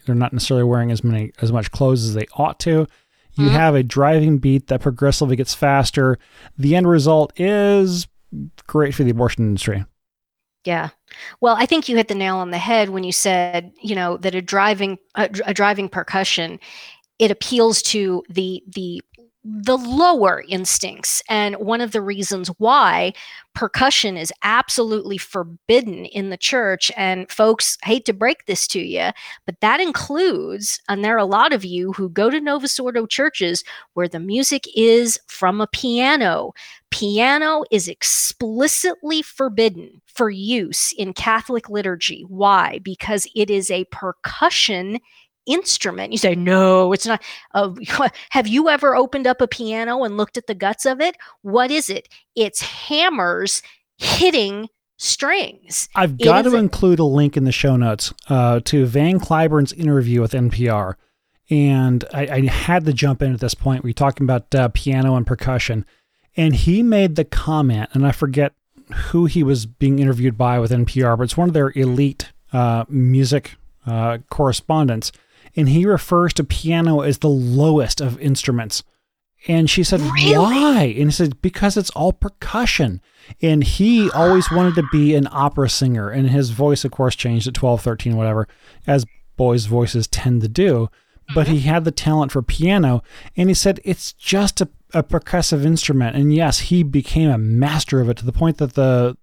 wearing as much clothes as they ought to. You have a driving beat that progressively gets faster. The end result is great for the abortion industry. Yeah. Well, I think you hit the nail on the head when you said, you know, that a driving percussion, it appeals to the the lower instincts. And one of the reasons why percussion is absolutely forbidden in the church, and folks, hate to break this to you, but that includes, and there are a lot of you who go to Novus Ordo churches where the music is from a piano. Piano is explicitly forbidden for use in Catholic liturgy. Why? Because it is a percussion instrument. You say, no, it's not. Have you ever opened up a piano and looked at the guts of it? What is it? It's hammers hitting strings. I've got to include a link in the show notes to Van Cliburn's interview with NPR. And I had to jump in at this point. We're talking about piano and percussion. And he made the comment, and I forget who he was being interviewed by with NPR, but it's one of their elite music correspondents. And he refers to piano as the lowest of instruments. And she said, really? Why? And he said, because it's all percussion. And he always wanted to be an opera singer. And his voice, of course, changed at 12, 13, whatever, as boys' voices tend to do. But he had the talent for piano. And he said, it's just a percussive instrument. And yes, he became a master of it to the point that the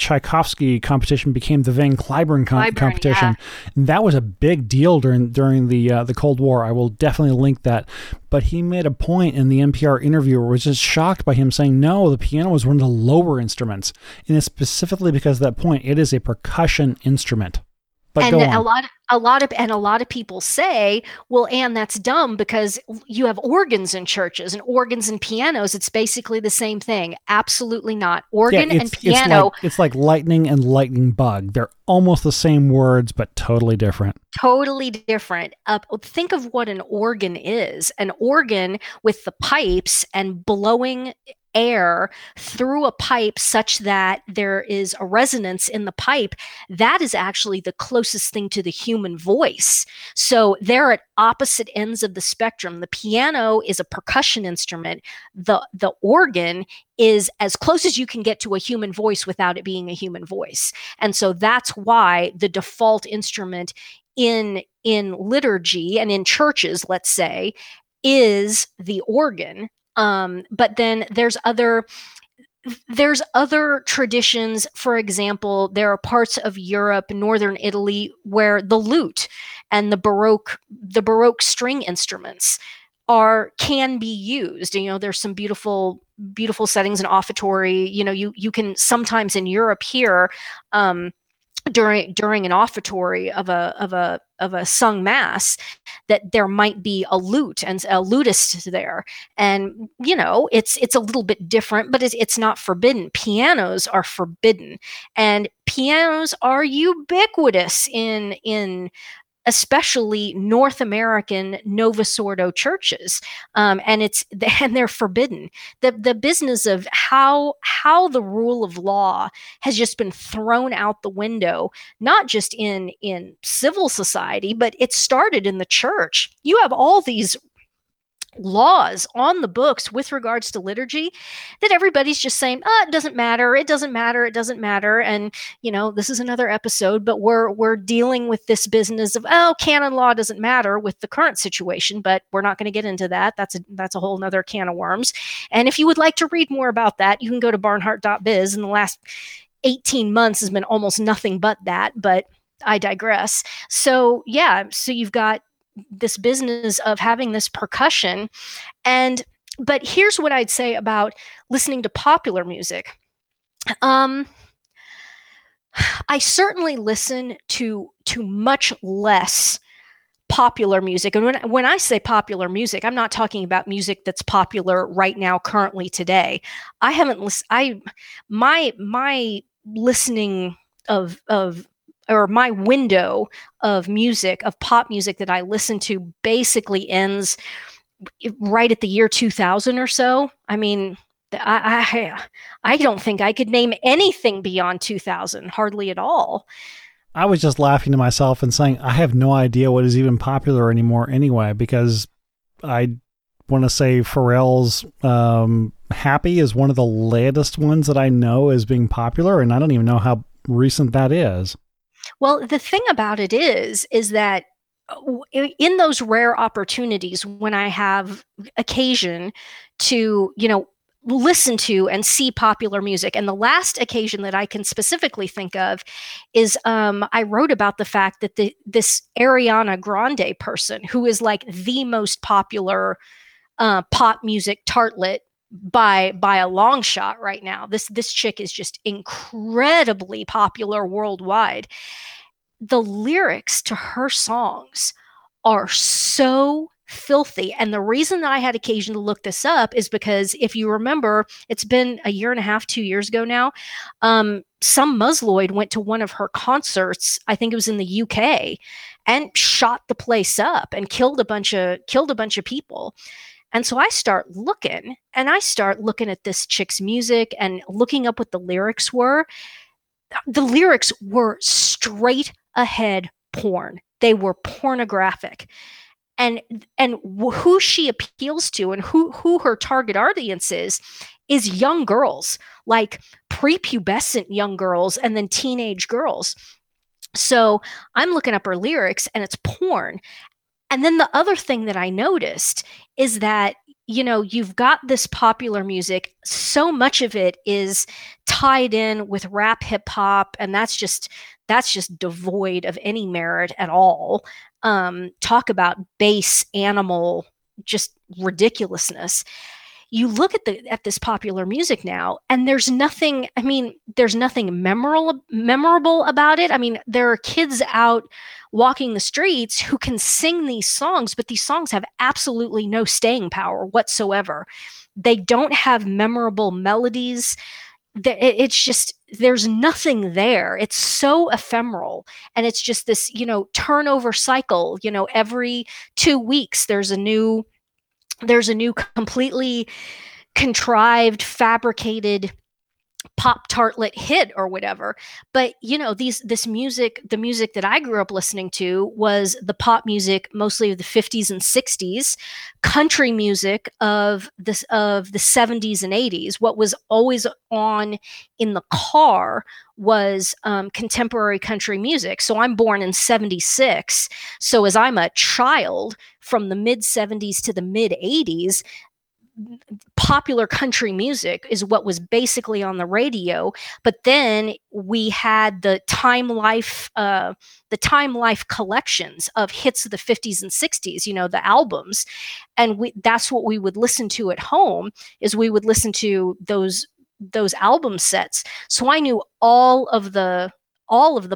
Tchaikovsky competition became the Van Cliburn competition. Yeah. That was a big deal during the Cold War. I will definitely link that. But he made a point in the NPR interview where I was just shocked by him saying, no, the piano was one of the lower instruments. And it's specifically because of that point, it is a percussion instrument. But and a lot of people say, well, Anne, that's dumb because you have organs in churches and organs and pianos. It's basically the same thing. Absolutely not. Organ and piano. It's like lightning and lightning bug. They're almost the same words, but totally different. Totally different. Think of what an organ is. An organ with the pipes and blowing air through a pipe such that there is a resonance in the pipe, that is actually the closest thing to the human voice. So they're at opposite ends of the spectrum. The piano is a percussion instrument. The organ is as close as you can get to a human voice without it being a human voice. And so that's why the default instrument in liturgy and in churches, let's say, is the organ. But then there's other traditions. For example, there are parts of Europe, Northern Italy, where the lute and the Baroque string instruments can be used. You know, there's some beautiful settings in offertory. You know, you can sometimes in Europe hear, during an offertory of a sung mass, that there might be a lute and a lutist there. And, you know, it's a little bit different, but it's not forbidden. Pianos are forbidden, and pianos are ubiquitous in especially North American Novus Ordo churches. And they're forbidden. The business of how the rule of law has just been thrown out the window, not just in civil society, but it started in the church. You have all these laws on the books with regards to liturgy that everybody's just saying, oh, it doesn't matter. And, you know, this is another episode, but we're dealing with this business of, oh, canon law doesn't matter with the current situation, but we're not going to get into that. That's a whole nother can of worms. And if you would like to read more about that, you can go to barnhart.biz. In the last 18 months has been almost nothing but that, but I digress. So yeah, so you've got this business of having this percussion. But here's what I'd say about listening to popular music. I certainly listen to much less popular music. And when I say popular music, I'm not talking about music that's popular right now, currently today. I haven't my listening of my window of music, of pop music that I listen to basically ends right at the year 2000 or so. I mean, I don't think I could name anything beyond 2000, hardly at all. I was just laughing to myself and saying, I have no idea what is even popular anymore anyway, because I want to say Pharrell's Happy is one of the latest ones that I know is being popular, and I don't even know how recent that is. Well, the thing about it is that in those rare opportunities when I have occasion to, you know, listen to and see popular music. And the last occasion that I can specifically think of is I wrote about the fact that this Ariana Grande person, who is like the most popular pop music tartlet by a long shot right now. This chick is just incredibly popular worldwide. The lyrics to her songs are so filthy. And the reason that I had occasion to look this up is because, if you remember, it's been a year and a half, 2 years ago now, some Musloid went to one of her concerts, I think it was in the UK, and shot the place up and killed a bunch of people. And so I start looking, and I start looking at this chick's music and looking up what the lyrics were. The lyrics were straight ahead porn. They were pornographic. And who she appeals to and who her target audience is young girls, like prepubescent young girls and then teenage girls. So I'm looking up her lyrics, and it's porn. And then the other thing that I noticed is that, you know, you've got this popular music. So much of it is tied in with rap, hip hop, and that's just devoid of any merit at all. Talk about base animal, just ridiculousness. You look at this popular music now, and there's nothing. I mean, there's nothing memorable about it. I mean, there are kids out walking the streets who can sing these songs, but these songs have absolutely no staying power whatsoever. They don't have memorable melodies. It's just, there's nothing there. It's so ephemeral. And it's just this, you know, turnover cycle. You know, every 2 weeks there's a new completely contrived, fabricated pop tartlet hit or whatever. But, you know, the music that I grew up listening to was the pop music, mostly of the 50s and 60s, country music of the 70s and 80s. What was always on in the car was contemporary country music. So I'm born in 76. So as I'm a child from the mid 70s to the mid 80s, popular country music is what was basically on the radio. But then we had the Time Life collections of hits of the 50s and 60s, you know, the albums. And that's what we would listen to at home, is we would listen to those album sets. So I knew all of the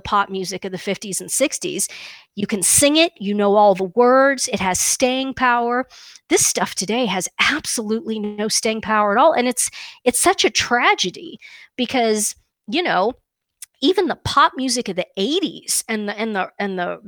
pop music of the 50s and 60s. You can sing it, you know all the words, it has staying power. This stuff today has absolutely no staying power at all. And it's such a tragedy, because, you know, even the pop music of the 80s and the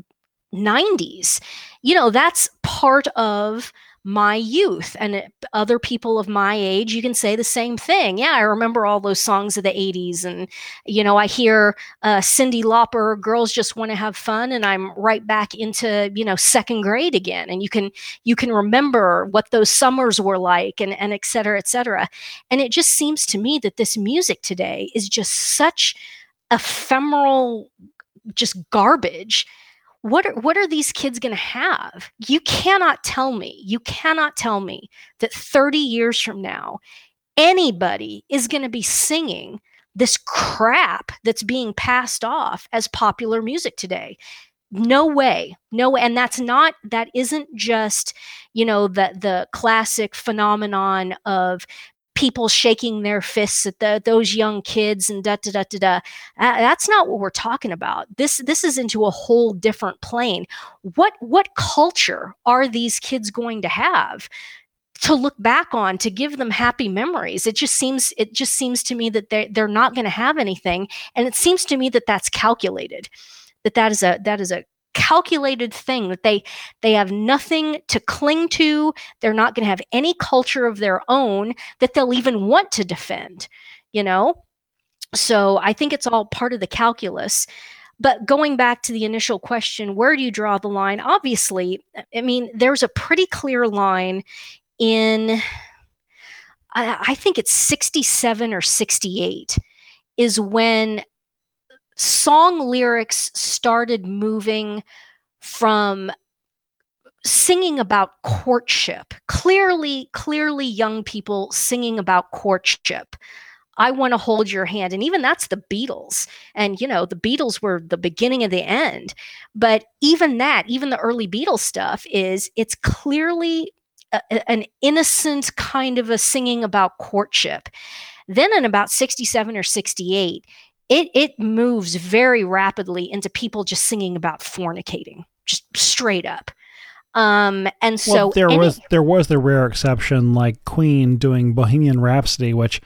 90s, you know, that's part of my youth, and other people of my age, you can say the same thing. Yeah, I remember all those songs of the 80s, and, you know, I hear Cyndi Lauper, Girls Just Want to Have Fun, and I'm right back into, you know, second grade again. And you can remember what those summers were like, and et cetera, et cetera. And it just seems to me that this music today is just such ephemeral, just garbage. What are these kids going to have? You cannot tell me that 30 years from now, anybody is going to be singing this crap that's being passed off as popular music today. No way. No way. And that isn't just, you know, the classic phenomenon of people shaking their fists at those young kids and da-da-da-da-da. That's not what we're talking about. This is into a whole different plane. What culture are these kids going to have to look back on, to give them happy memories? It just seems to me that they're not going to have anything. And it seems to me that that's calculated, that is a calculated thing, that they have nothing to cling to. They're not going to have any culture of their own that they'll even want to defend, you know? So I think it's all part of the calculus. But going back to the initial question, where do you draw the line? Obviously, I mean, there's a pretty clear line in, I think it's 67 or 68 is when song lyrics started moving from singing about courtship, clearly young people singing about courtship. I want to hold your hand. And even that's the Beatles. And, you know, the Beatles were the beginning of the end. But even that, even the early Beatles stuff is, it's clearly an innocent kind of a singing about courtship. Then in about 67 or 68, it moves very rapidly into people just singing about fornicating, just straight up. And so there was the rare exception like Queen doing Bohemian Rhapsody, which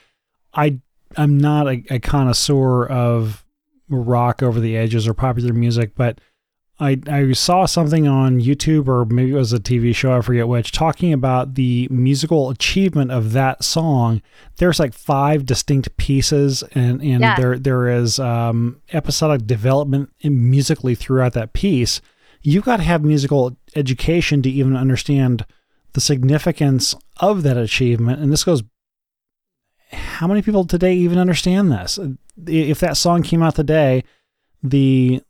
I'm not a connoisseur of rock over the edges or popular music, but I saw something on YouTube, or maybe it was a TV show, I forget which, talking about the musical achievement of that song. There's like 5 distinct pieces, and yeah. there is episodic development musically throughout that piece. You've got to have musical education to even understand the significance of that achievement. And this goes, how many people today even understand this? If that song came out today, the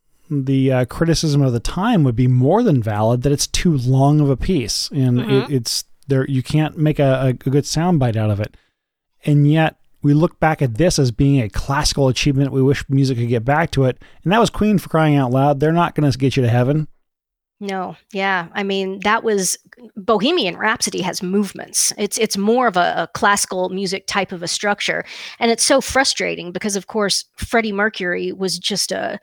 criticism of the time would be more than valid that it's too long of a piece, and it's there. You can't make a good soundbite out of it. And yet we look back at this as being a classical achievement. We wish music could get back to it. And that was Queen, for crying out loud. They're not going to get you to heaven. No. Yeah. I mean, that was Bohemian Rhapsody has movements. It's more of a classical music type of a structure. And it's so frustrating because, of course, Freddie Mercury was just a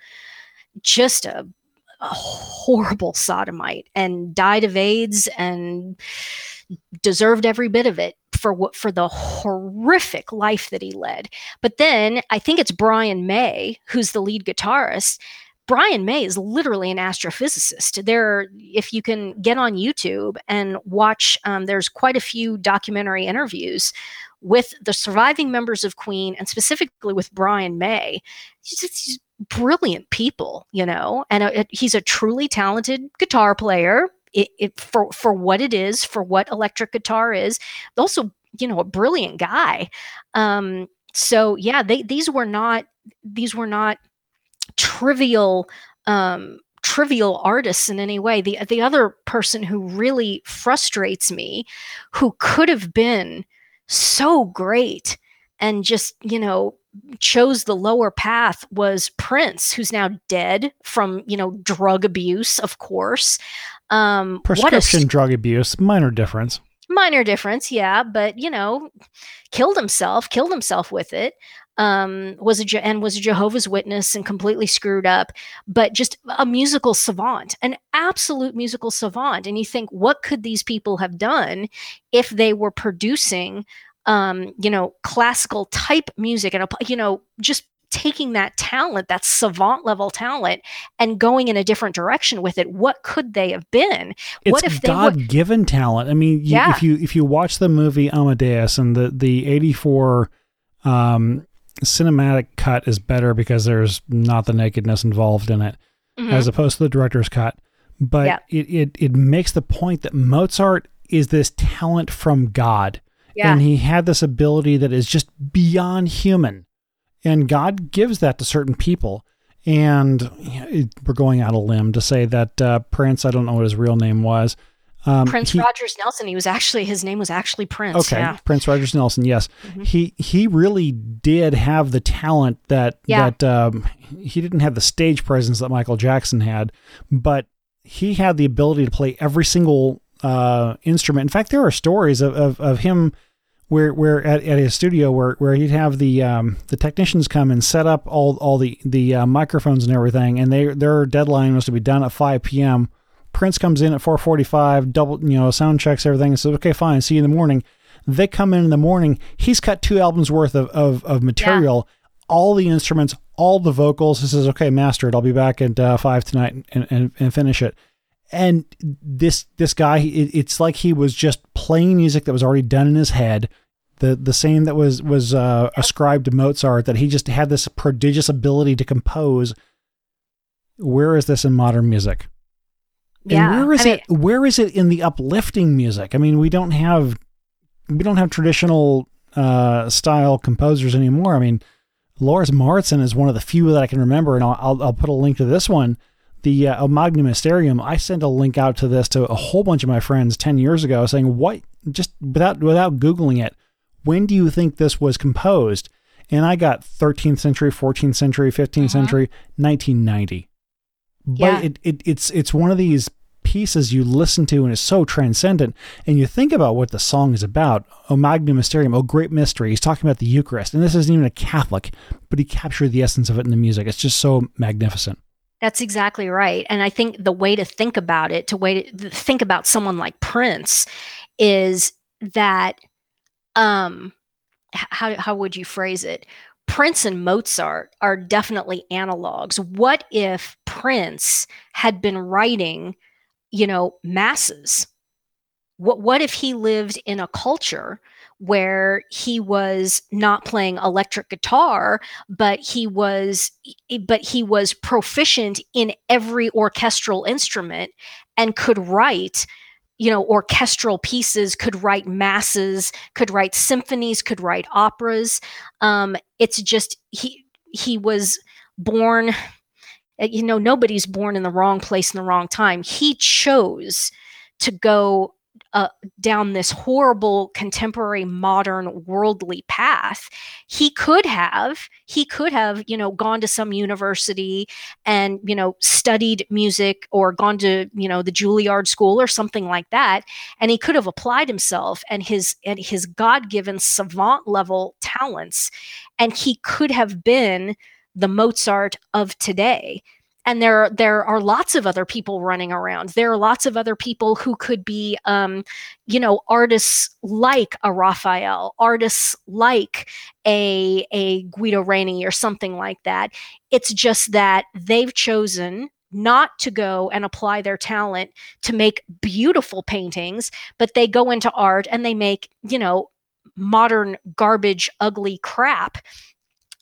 horrible sodomite and died of AIDS and deserved every bit of it for the horrific life that he led. But then I think it's Brian May, who's the lead guitarist. Brian May is literally an astrophysicist. If you can get on YouTube and watch, there's quite a few documentary interviews with the surviving members of Queen and specifically with Brian May. He's brilliant people, you know, and he's a truly talented guitar player for what it is, for what electric guitar is. Also, you know, a brilliant guy. So yeah, these were not trivial artists in any way. The other person who really frustrates me, who could have been so great and just, you know, chose the lower path, was Prince, who's now dead from, you know, drug abuse, of course. Prescription drug abuse, minor difference. Minor difference, yeah, but, you know, killed himself with it. Was a Jehovah's Witness and completely screwed up, but just a musical savant, an absolute musical savant. And you think, what could these people have done if they were producing, you know, classical type music and, you know, just taking that talent, that savant level talent, and going in a different direction with it? What could they have been? What if they were God-given talent? I mean, yeah. If you watch the movie Amadeus, and the 84. Cinematic cut is better because there's not the nakedness involved in it, as opposed to the director's cut. But yeah, it makes the point that Mozart is this talent from God. Yeah. And he had this ability that is just beyond human. And God gives that to certain people. And you know, we're going out on a limb to say that Prince, I don't know what his real name was. Prince Rogers Nelson. His name was actually Prince. Okay, yeah. Prince Rogers Nelson. Yes, he really did have the talent that he didn't have the stage presence that Michael Jackson had, but he had the ability to play every single instrument. In fact, there are stories of him where at his studio where he'd have the technicians come and set up all the microphones and everything, and their deadline was to be done at 5 p.m. Prince comes in at 4:45, double, you know, sound checks, everything, and says, okay, fine, see you in the morning. They come in the morning. He's cut 2 albums worth of material, all the instruments, all the vocals. He says, okay, master it. I'll be back at 5 tonight and finish it. And this guy, it's like he was just playing music that was already done in his head, the same that was ascribed to Mozart, that he just had this prodigious ability to compose. Where is this in modern music? And yeah, where is it in the uplifting music? I mean, we don't have traditional style composers anymore. I mean, Lars Marinson is one of the few that I can remember, and I'll put a link to this one the Magnum Mysterium, I sent a link out to this to a whole bunch of my friends 10 years ago saying, what, just without Googling it, when do you think this was composed? And I got 13th century, 14th century, 15th century, 1990. But yeah. it's one of these pieces you listen to and it's so transcendent. And you think about what the song is about. O Magnum Mysterium, O Great Mystery. He's talking about the Eucharist. And this isn't even a Catholic, but he captured the essence of it in the music. It's just so magnificent. That's exactly right. And I think the way to think about it, think about someone like Prince is that, how would you phrase it? Prince and Mozart are definitely analogs. What if Prince had been writing, masses? What if he lived in a culture where he was not playing electric guitar, but he was proficient in every orchestral instrument and could write, orchestral pieces, could write masses, could write symphonies, could write operas. It's just, he was born, nobody's born in the wrong place in the wrong time. He chose to go down this horrible contemporary modern worldly path. He could have gone to some university and studied music, or gone to the Juilliard school or something like that, and he could have applied himself and his God-given savant level talents, and he could have been the Mozart of today. And there are lots of other people running around. There are lots of other people who could be, artists like a Raphael, artists like a Guido Reni or something like that. It's just that they've chosen not to go and apply their talent to make beautiful paintings, but they go into art and they make, modern garbage, ugly crap.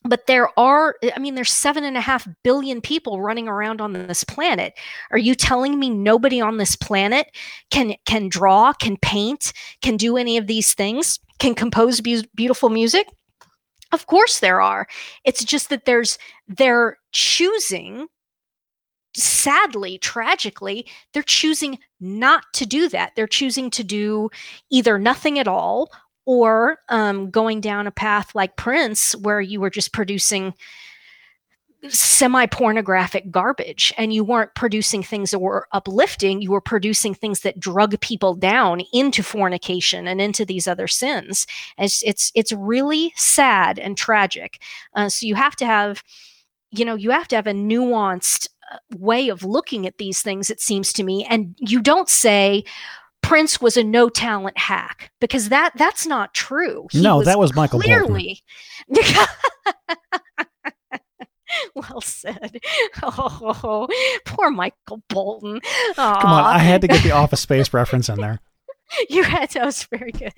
But there's 7.5 billion people running around on this planet. Are you telling me nobody on this planet can draw, can paint, can do any of these things, can compose beautiful music? Of course there are. It's just that they're choosing, sadly, tragically, they're choosing not to do that. They're choosing to do either nothing at all, or going down a path like Prince, where you were just producing semi-pornographic garbage, and you weren't producing things that were uplifting. You were producing things that drug people down into fornication and into these other sins. It's really sad and tragic. So you have to have, a nuanced way of looking at these things, it seems to me. And you don't say Prince was a no-talent hack, because that's not true. That was Michael Bolton. Well said. Oh, poor Michael Bolton. Aww. Come on, I had to get the Office Space reference in there. You had to. That was very good.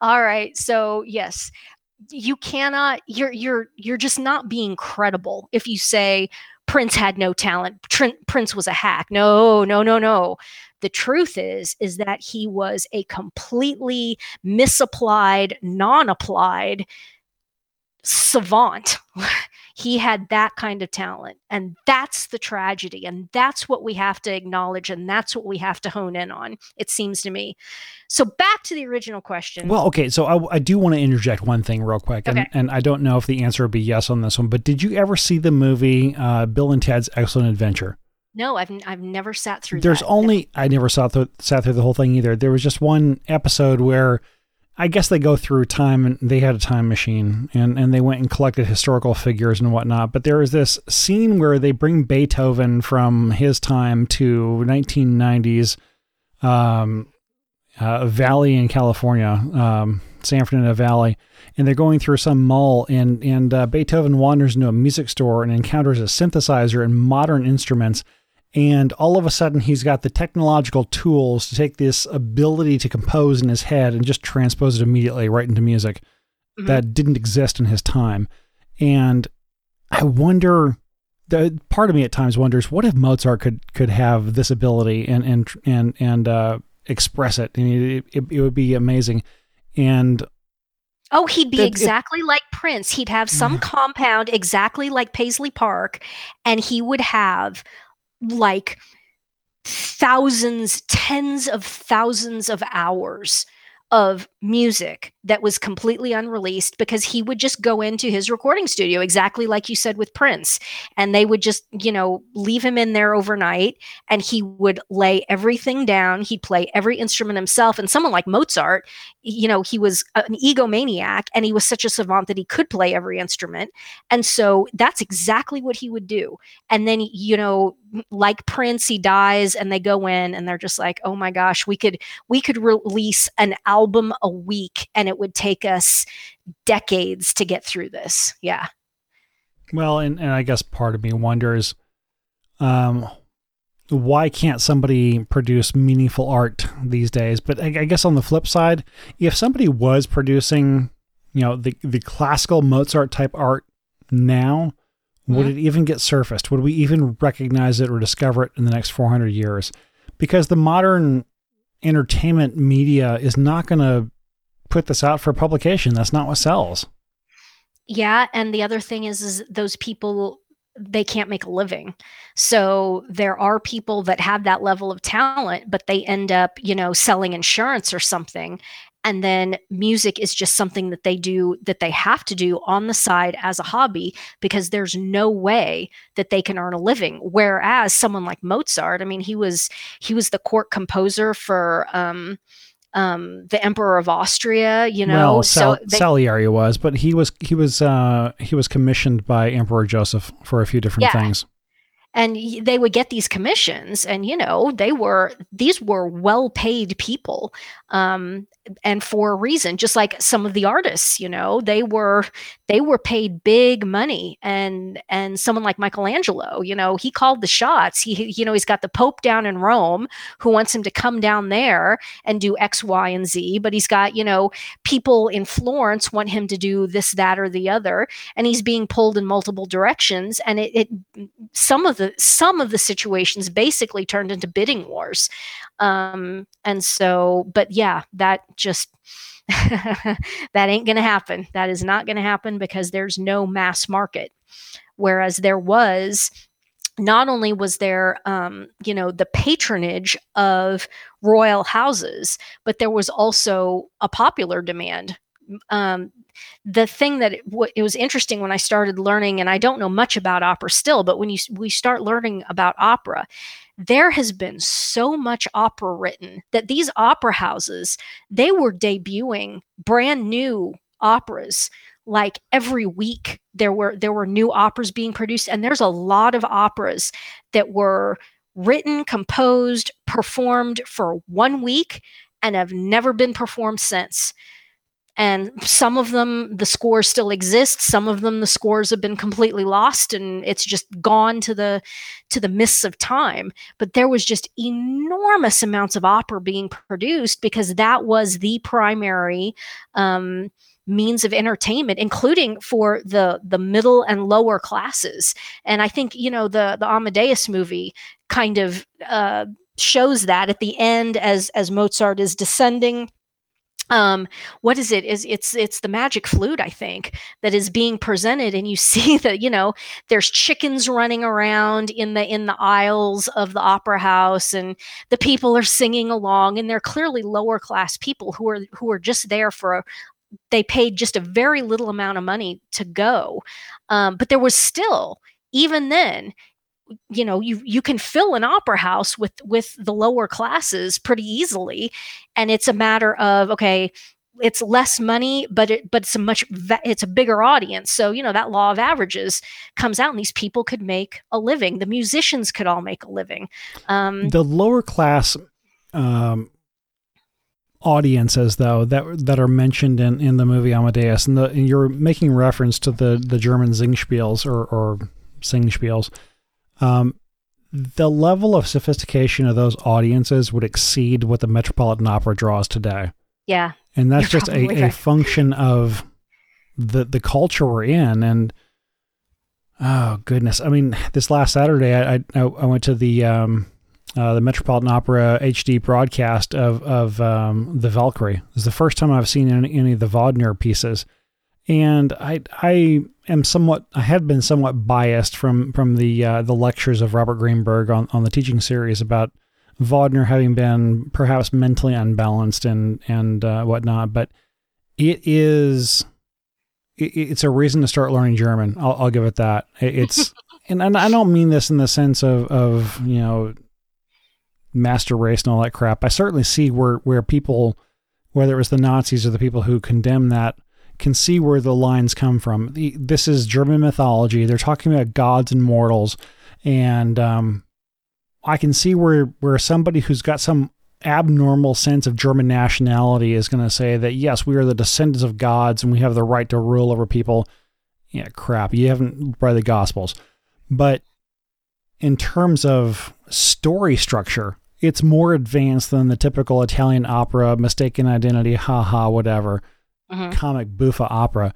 All right, so yes, you cannot. You're just not being credible if you say Prince had no talent. Prince was a hack. No. The truth is that he was a completely misapplied, non-applied savant. He had that kind of talent. And that's the tragedy. And that's what we have to acknowledge. And that's what we have to hone in on, it seems to me. So back to the original question. Well, okay. So I do want to interject one thing real quick. Okay. And I don't know if the answer would be yes on this one, but did you ever see the movie Bill and Ted's Excellent Adventure? No, I've never sat through that. I never sat through the whole thing either. There was just one episode where I guess they go through time, and they had a time machine, and they went and collected historical figures and whatnot. But there is this scene where they bring Beethoven from his time to 1990s valley in California, San Fernando Valley, and they're going through some mall, and Beethoven wanders into a music store and encounters a synthesizer and modern instruments. And all of a sudden, he's got the technological tools to take this ability to compose in his head and just transpose it immediately right into music that didn't exist in his time. And I wonder, part of me at times wonders, what if Mozart could have this ability and express it? And it would be amazing. And Oh, he'd be exactly like Prince. He'd have some compound exactly like Paisley Park, and he would have like thousands, tens of thousands of hours of music that was completely unreleased, because he would just go into his recording studio exactly like you said with Prince, and they would just, you know, leave him in there overnight, and he would lay everything down. He'd play every instrument himself. And someone like Mozart, you know, he was an egomaniac, and he was such a savant that he could play every instrument. And so that's exactly what he would do. And then, you know, like Prince, he dies, and they go in and they're just like, oh my gosh, we could release an album a week and it would take us decades to get through this. Yeah. Well, and I guess part of me wonders, why can't somebody produce meaningful art these days? But I guess on the flip side, if somebody was producing, you know, the classical Mozart type art now, would it even get surfaced? Would we even recognize it or discover it in the next 400 years? Because the modern entertainment media is not going to put this out for publication. That's not what sells. Yeah. And the other thing is those people, they can't make a living. So there are people that have that level of talent, but they end up, you know, selling insurance or something. And then music is just something that they do, that they have to do on the side as a hobby, because there's no way that they can earn a living. Whereas someone like Mozart, I mean, he was the court composer for the Emperor of Austria, you know. Well, Salieri was, but he was commissioned by Emperor Joseph for a few different things. And they would get these commissions, and, you know, these were well-paid people, and for a reason, just like some of the artists, you know, they were paid big money. And someone like Michelangelo, you know, he called the shots. He, you know, he's got the Pope down in Rome who wants him to come down there and do X, Y, and Z, but he's got, you know, people in Florence want him to do this, that, or the other, and he's being pulled in multiple directions. And some of the situations basically turned into bidding wars. And so, but yeah, that just, that ain't going to happen. That is not going to happen, because there's no mass market. Whereas there was, not only was there, you know, the patronage of royal houses, but there was also a popular demand. The thing that it was interesting when I started learning, and I don't know much about opera still, but when we start learning about opera, there has been so much opera written that these opera houses, they were debuting brand new operas. Like every week there were new operas being produced, and there's a lot of operas that were written, composed, performed for 1 week and have never been performed since. And some of them, the scores still exist. Some of them, the scores have been completely lost, and it's just gone to the mists of time. But there was just enormous amounts of opera being produced, because that was the primary means of entertainment, including for the middle and lower classes. And I think, you know, the Amadeus movie kind of shows that at the end, as Mozart is descending. What is it? It's the magic flute, I think, that is being presented, and you see that, you know, there's chickens running around in the aisles of the opera house, and the people are singing along, and they're clearly lower class people who are just there for they paid just a very little amount of money to go. But there was still, even then, you know, you can fill an opera house with the lower classes pretty easily. And it's a matter of, okay, it's less money, but it's a bigger audience. So, you know, that law of averages comes out, and these people could make a living. The musicians could all make a living. The lower class audiences, though, that are mentioned in the movie Amadeus, and you're making reference to the German Singspiels or Singspiels. The level of sophistication of those audiences would exceed what the Metropolitan Opera draws today. Yeah. And that's just a function of the culture we're in. And, oh goodness. I mean, this last Saturday, I went to the the Metropolitan Opera HD broadcast of the Valkyrie. It's the first time I've seen any of the Wagner pieces, and I had been somewhat biased from the lectures of Robert Greenberg on the teaching series about Wagner having been perhaps mentally unbalanced and whatnot, but it's a reason to start learning German. I'll give it that. It's and I don't mean this in the sense of you know, master race and all that crap. I certainly see where people, whether it was the Nazis or the people who condemn that, can see where the lines come from. This is German mythology. They're talking about gods and mortals, and I can see where somebody who's got some abnormal sense of German nationality is going to say that, yes, we are the descendants of gods and we have the right to rule over people. Yeah, crap. You haven't read the Gospels. But in terms of story structure, it's more advanced than the typical Italian opera, mistaken identity, haha, whatever, comic buffa opera.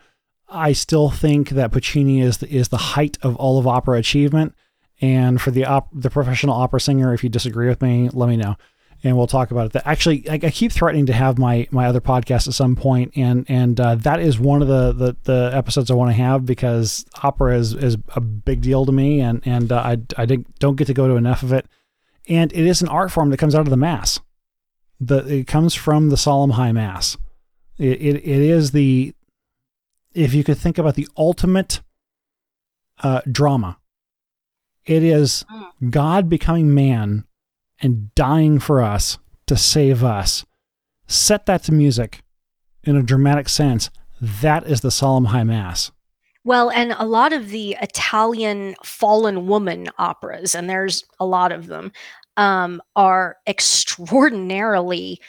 I still think that Puccini is the height of all of opera achievement. And for the professional opera singer, if you disagree with me, let me know, and we'll talk about it. Actually, I keep threatening to have my other podcast at some point, and that is one of the episodes I want to have, because opera is a big deal to me, and I don't get to go to enough of it. And it is an art form that comes out of the Mass. It comes from the Solemn High Mass. It is the, if you could think about the ultimate drama. It is God becoming man and dying for us to save us. Set that to music in a dramatic sense. That is the Solemn High Mass. Well, and a lot of the Italian fallen woman operas, and there's a lot of them, are extraordinarily,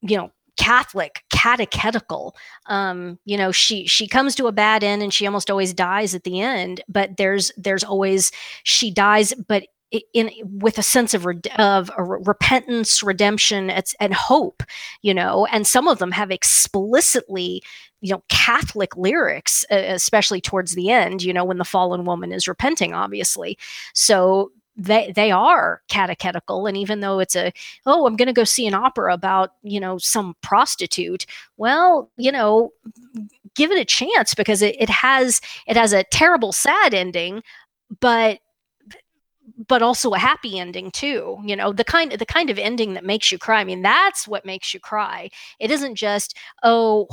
you know, Catholic, catechetical. You know, she comes to a bad end and she almost always dies at the end, but there's always, she dies, but with a sense of repentance, redemption, and hope, you know, and some of them have explicitly, you know, Catholic lyrics, especially towards the end, you know, when the fallen woman is repenting, obviously. So they are catechetical. And even though it's I'm going to go see an opera about, you know, some prostitute, well, you know, give it a chance, because it has a terrible, sad ending, but also a happy ending too. You know, the kind of ending that makes you cry. I mean, that's what makes you cry. It isn't just, oh,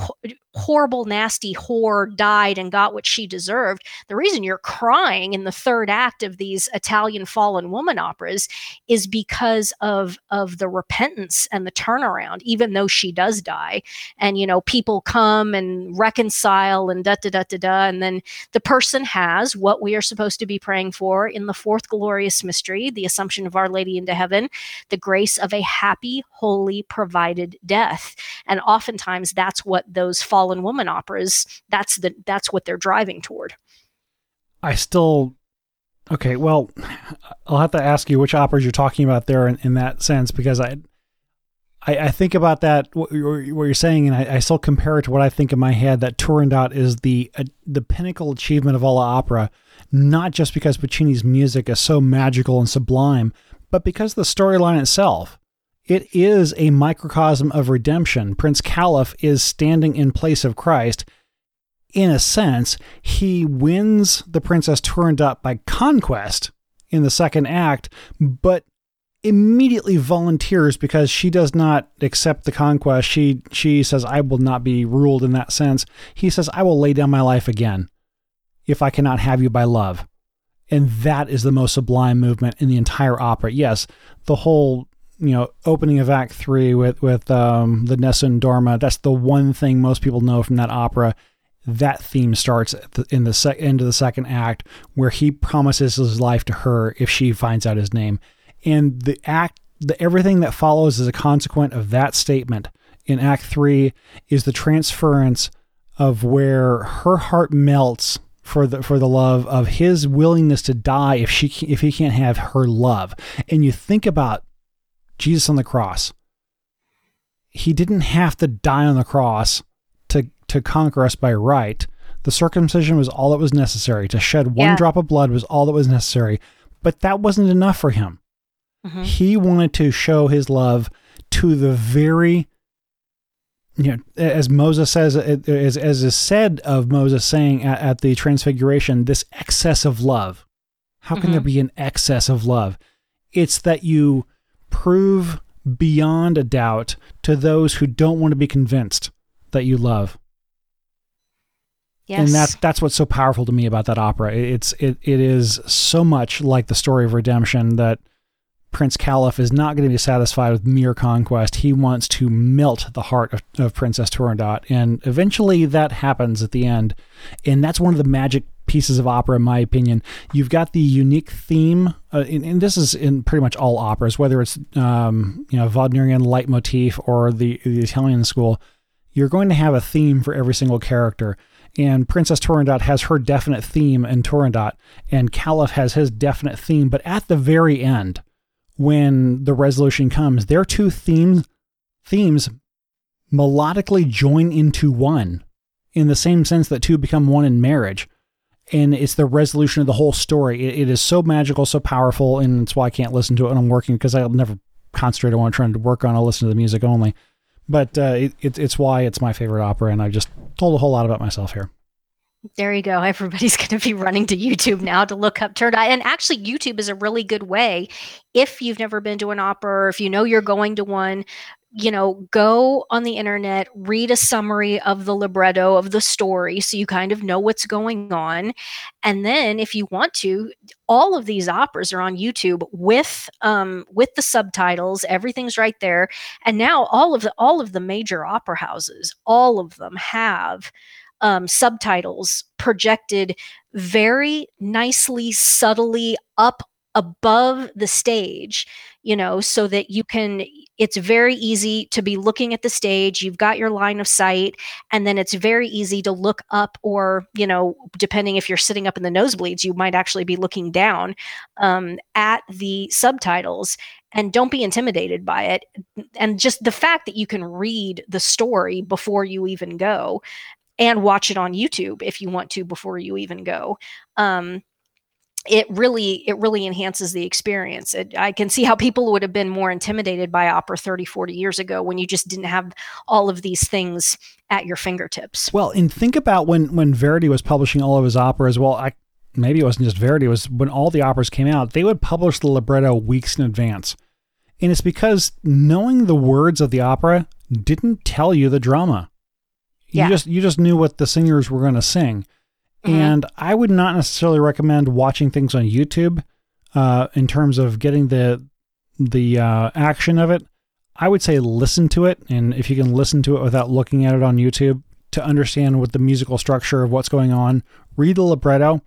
horrible, nasty whore died and got what she deserved. The reason you're crying in the third act of these Italian fallen woman operas is because of the repentance and the turnaround, even though she does die. And, you know, people come and reconcile and da-da-da-da-da. And then the person has what we are supposed to be praying for in the fourth glorious mystery, the Assumption of Our Lady into Heaven, the grace of a happy, holy, provided death. And oftentimes that's what those fallen woman operas, that's what they're driving toward. Okay, well, I'll have to ask you which operas you're talking about there in that sense, because I think about that, what you're saying, and I still compare it to what I think in my head, that Turandot is the pinnacle achievement of all opera, not just because Puccini's music is so magical and sublime, but because of the storyline itself. It is a microcosm of redemption. Prince Caliph is standing in place of Christ. In a sense, he wins the Princess Turandot by conquest in the second act, but immediately volunteers because she does not accept the conquest. She says, I will not be ruled in that sense. He says, I will lay down my life again if I cannot have you by love. And that is the most sublime movement in the entire opera. Yes, the whole, you know, opening of Act 3 with the Nessun Dorma. That's the one thing most people know from that opera. That theme starts in the end of the second act, where he promises his life to her if she finds out his name. And everything that follows as a consequence of that statement in Act 3 is the transference of where her heart melts for the love of his willingness to die if he can't have her love. And you think about Jesus on the cross. He didn't have to die on the cross to conquer us by right. The circumcision was all that was necessary. To shed one drop of blood was all that was necessary. But that wasn't enough for him. Mm-hmm. He wanted to show his love to the very, you know, as Moses says, as is said of Moses saying at the Transfiguration, this excess of love. How can there be an excess of love? It's that you prove beyond a doubt to those who don't want to be convinced that you love. Yes. And that's what's so powerful to me about that opera. It is so much like the story of redemption that Prince Caliph is not going to be satisfied with mere conquest. He wants to melt the heart of Princess Turandot. And eventually that happens at the end. And that's one of the magic pieces of opera, in my opinion. You've got the unique theme, and this is in pretty much all operas, whether it's Wagnerian leitmotif or the Italian school. You're going to have a theme for every single character. And Princess Turandot has her definite theme in Turandot, and Caliph has his definite theme. But at the very end, when the resolution comes, their two themes melodically join into one, in the same sense that two become one in marriage. And it's the resolution of the whole story. It is so magical, so powerful, and it's why I can't listen to it when I'm working, because I'll never concentrate on what I'm trying to work on. I'll listen to the music only. But it's why it's my favorite opera, and I just told a whole lot about myself here. There you go. Everybody's going to be running to YouTube now to look up Turandot. And actually, YouTube is a really good way. If you've never been to an opera, or if you know you're going to one, go on the internet, read a summary of the libretto of the story so you kind of know what's going on. And then if you want to, all of these operas are on YouTube with the subtitles. Everything's right there. And now all of the major opera houses, all of them have subtitles projected very nicely, subtly up above the stage, so that you can, it's very easy to be looking at the stage. You've got your line of sight, and then it's very easy to look up, or, depending if you're sitting up in the nosebleeds, you might actually be looking down at the subtitles. And don't be intimidated by it. And just the fact that you can read the story before you even go, and watch it on YouTube if you want to before you even go. It really enhances the experience. I can see how people would have been more intimidated by opera 30, 40 years ago when you just didn't have all of these things at your fingertips. Well, and think about when Verdi was publishing all of his operas. Well, maybe it wasn't just Verdi. It was when all the operas came out, they would publish the libretto weeks in advance. And it's because knowing the words of the opera didn't tell you the drama. You just knew what the singers were going to sing. And I would not necessarily recommend watching things on YouTube in terms of getting the action of it. I would say listen to it, and if you can listen to it without looking at it on YouTube to understand what the musical structure of what's going on, read the libretto,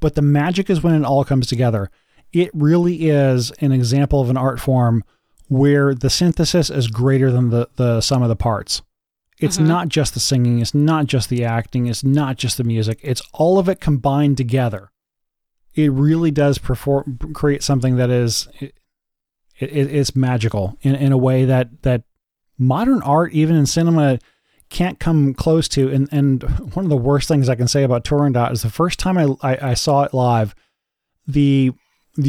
but the magic is when it all comes together. It really is an example of an art form where the synthesis is greater than the sum of the parts. It's not just the singing. It's not just the acting. It's not just the music. It's all of it combined together. It really does create something that is it's magical in a way that modern art, even in cinema, can't come close to. And one of the worst things I can say about Turandot is the first time I saw it live, the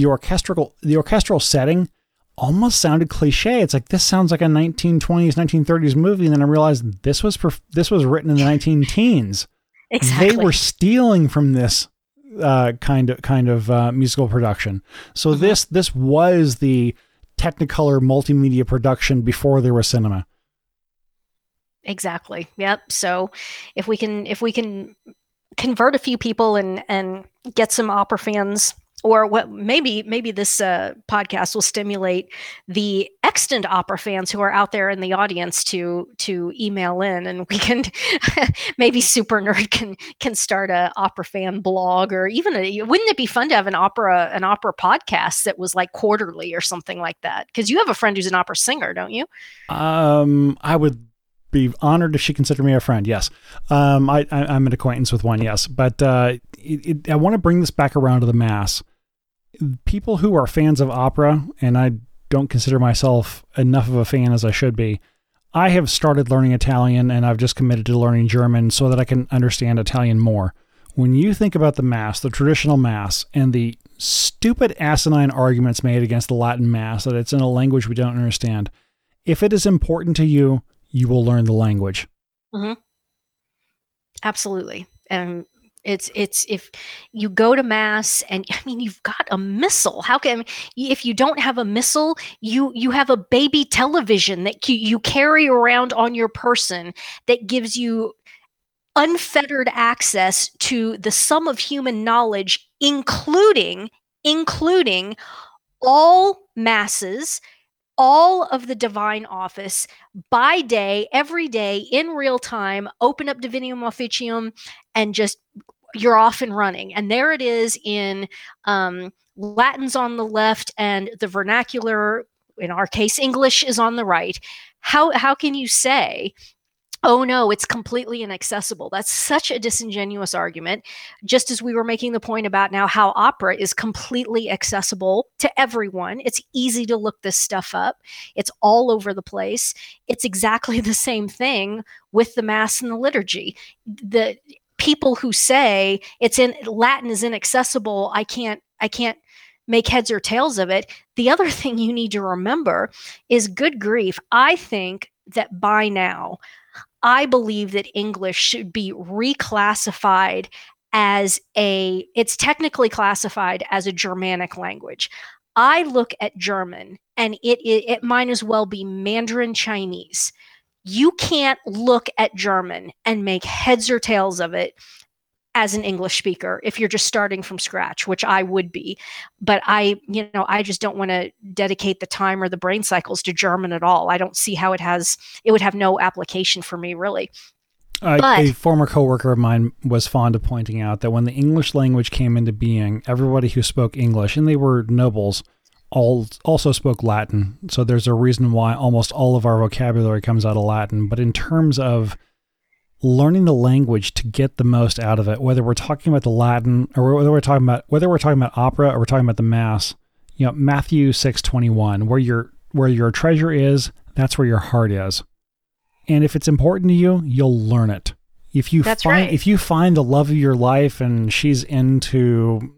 orchestral setting almost sounded cliche. It's like, this sounds like a 1920s, 1930s movie. And then I realized this was written in the 19-teens. Exactly. They were stealing from this kind of musical production. So this was the Technicolor multimedia production before there was cinema. Exactly. Yep. So if we can convert a few people and get some opera fans, or what? Maybe this podcast will stimulate the extant opera fans who are out there in the audience to email in, and we can maybe Super Nerd can start a opera fan blog, or even wouldn't it be fun to have an opera podcast that was like quarterly or something like that? Because you have a friend who's an opera singer, don't you? I would be honored if she considered me a friend. Yes. I'm an acquaintance with one. Yes. But I want to bring this back around to the mass. People who are fans of opera, and I don't consider myself enough of a fan as I should be, I have started learning Italian, and I've just committed to learning German so that I can understand Italian more, When you think about the Mass, the traditional Mass, and the stupid asinine arguments made against the Latin Mass that it's in a language we don't understand, if it is important to you, you will learn the language. Mm-hmm. Absolutely. And it's if you go to Mass and I mean, you've got a missal. How can, if you don't have a missal, you have a baby television that you carry around on your person that gives you unfettered access to the sum of human knowledge, including all Masses, all of the divine office by day, every day in real time. Open up Divinium Officium and just you're off and running. And there it is in Latin's on the left and the vernacular, in our case, English, is on the right. How can you say, oh no, it's completely inaccessible? That's such a disingenuous argument, just as we were making the point about now how opera is completely accessible to everyone. It's easy to look this stuff up. It's all over the place. It's exactly the same thing with the Mass and the liturgy. The people who say it's in Latin is inaccessible, I can't make heads or tails of it. The other thing you need to remember is, good grief, I think that by now, I believe that English should be reclassified as it's technically classified as a Germanic language. I look at German and it might as well be Mandarin Chinese. You can't look at German and make heads or tails of it as an English speaker if you're just starting from scratch, which I would be. But I just don't want to dedicate the time or the brain cycles to German at all. I don't see how it would have no application for me, really. A former coworker of mine was fond of pointing out that when the English language came into being, everybody who spoke English, and they were nobles, also spoke Latin. So there's a reason why almost all of our vocabulary comes out of Latin. But in terms of learning the language to get the most out of it, whether we're talking about the Latin or whether we're talking about opera or we're talking about the Mass, Matthew 6:21, where your treasure is, that's where your heart is. And if it's important to you, you'll learn it. If you find the love of your life and she's into,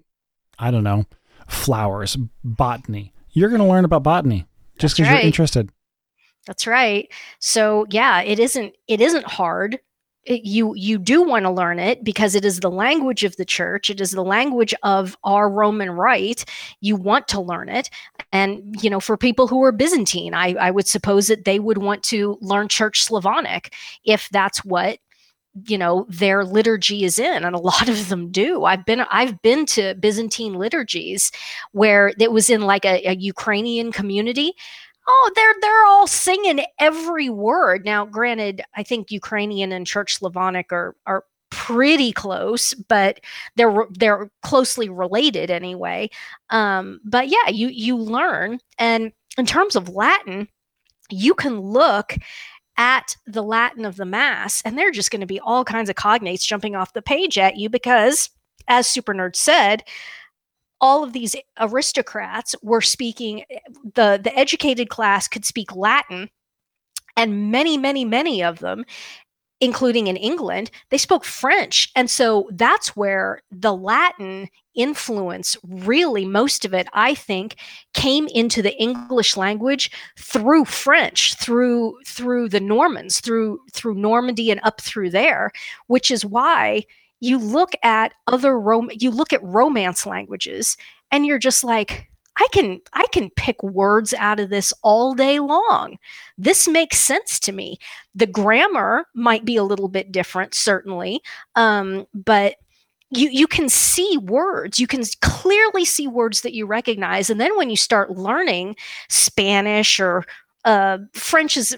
I don't know, flowers, botany, you're going to learn about botany just because you're interested. That's right. So yeah, it isn't hard. You do want to learn it because it is the language of the church. It is the language of our Roman Rite. You want to learn it. And, for people who are Byzantine, I would suppose that they would want to learn Church Slavonic if that's what, their liturgy is in. And a lot of them do. I've been to Byzantine liturgies where it was in like a Ukrainian community. Oh, they're all singing every word. Now, granted, I think Ukrainian and Church Slavonic are pretty close, but they're closely related anyway. But yeah, you learn. And in terms of Latin, you can look at the Latin of the Mass, and there are just going to be all kinds of cognates jumping off the page at you because, as Super Nerd said, all of these aristocrats were speaking, the educated class could speak Latin, and many, many, many of them, including in England, they spoke French. And so that's where the Latin influence, really most of it, I think, came into the English language through French, through the Normans, through Normandy and up through there, which is why you look at Romance languages, and you're just like, I can pick words out of this all day long. This makes sense to me. The grammar might be a little bit different, certainly, but you can see words. You can clearly see words that you recognize, and then when you start learning Spanish or French is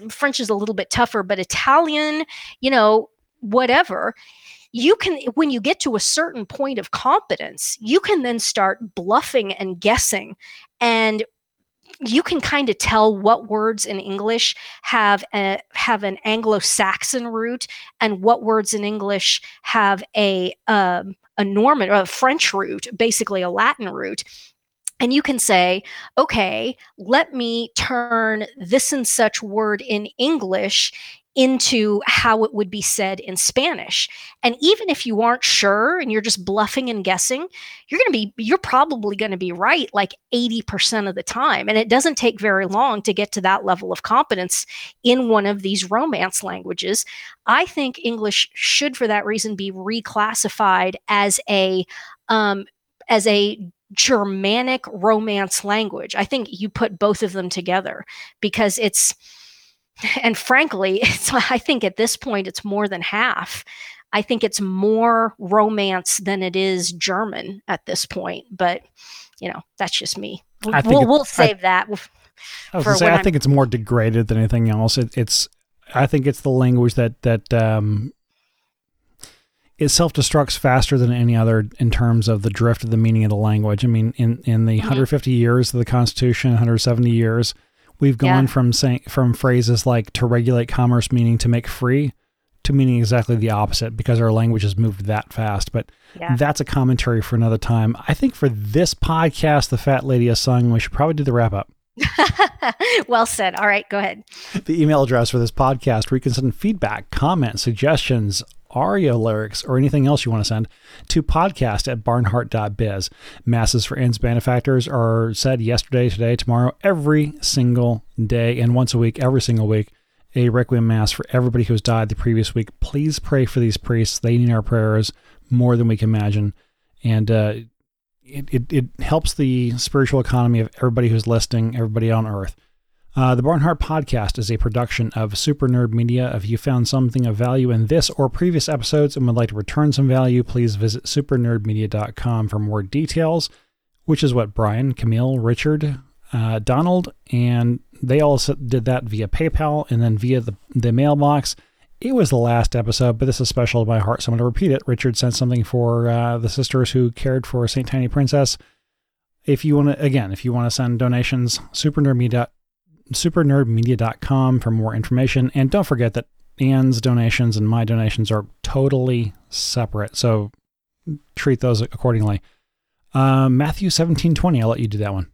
a little bit tougher, but Italian, whatever. You can, when you get to a certain point of competence, you can then start bluffing and guessing, and you can kind of tell what words in English have an Anglo-Saxon root and what words in English have a Norman or a French root, basically a Latin root. And you can say, okay, let me turn this and such word in English into how it would be said in Spanish. And even if you aren't sure and you're just bluffing and guessing, you're probably going to be right like 80% of the time. And it doesn't take very long to get to that level of competence in one of these Romance languages. I think English should, for that reason, be reclassified as a Germanic Romance language. I think you put both of them together because I think at this point, it's more than half. I think it's more Romance than it is German at this point. But, that's just me. We'll save that. I think it's more degraded than anything else. I think it's the language that it self-destructs faster than any other in terms of the drift of the meaning of the language. I mean, in the 150 years of the Constitution, 170 years, we've gone from phrases like to regulate commerce, meaning to make free, to meaning exactly the opposite because our language has moved that fast. But that's a commentary for another time. I think for this podcast, The Fat Lady Has Sung, we should probably do the wrap-up. Well said. All right, go ahead. The email address for this podcast, where you can send feedback, comments, suggestions, aria lyrics, or anything else you want to send to podcast@barnhart.biz. Masses for ends benefactors are said yesterday, today, tomorrow, every single day, and once a week, every single week, a requiem mass for everybody who has died the previous week. Please pray for these priests. They need our prayers more than we can imagine. And it helps the spiritual economy of everybody who's listening, everybody on earth. The Barnhart Podcast is a production of Super Nerd Media. If you found something of value in this or previous episodes and would like to return some value, please visit supernerdmedia.com for more details, which is what Brian, Camille, Richard, Donald, and they all did that via PayPal and then via the mailbox. It was the last episode, but this is special to my heart, so I'm going to repeat it. Richard sent something for the sisters who cared for St. Tiny Princess. If you want to send donations, supernerdmedia.com for more information. And don't forget that Anne's donations and my donations are totally separate, so treat those accordingly. Matthew 17:20, I'll let you do that one.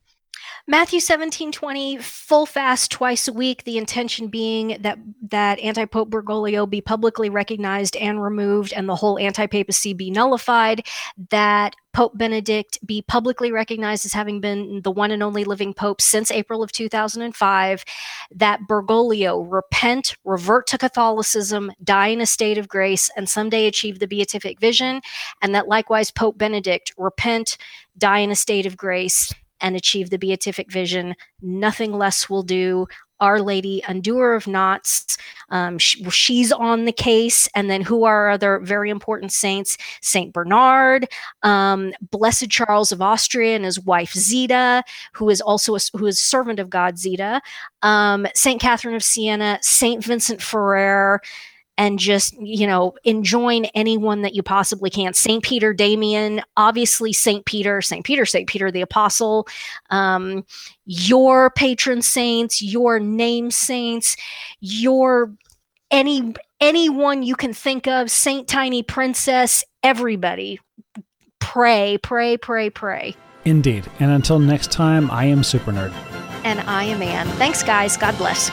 Matthew 17:20, full fast twice a week, the intention being that anti-Pope Bergoglio be publicly recognized and removed and the whole anti-papacy be nullified, that Pope Benedict be publicly recognized as having been the one and only living Pope since April of 2005, that Bergoglio repent, revert to Catholicism, die in a state of grace, and someday achieve the beatific vision, and that likewise Pope Benedict repent, die in a state of grace, and achieve the beatific vision. Nothing less will do. Our Lady, undoer of knots, she's on the case. And then who are other very important saints? Saint Bernard, Blessed Charles of Austria and his wife Zita, who is servant of God Zita, Saint Catherine of Siena, Saint Vincent Ferrer, and just, enjoin anyone that you possibly can. St. Peter Damian, obviously St. Peter the Apostle, your patron saints, your name saints, your anyone you can think of, St. Tiny Princess, everybody. Pray, pray, pray, pray. Indeed. And until next time, I am Super Nerd. And I am Ann. Thanks, guys. God bless.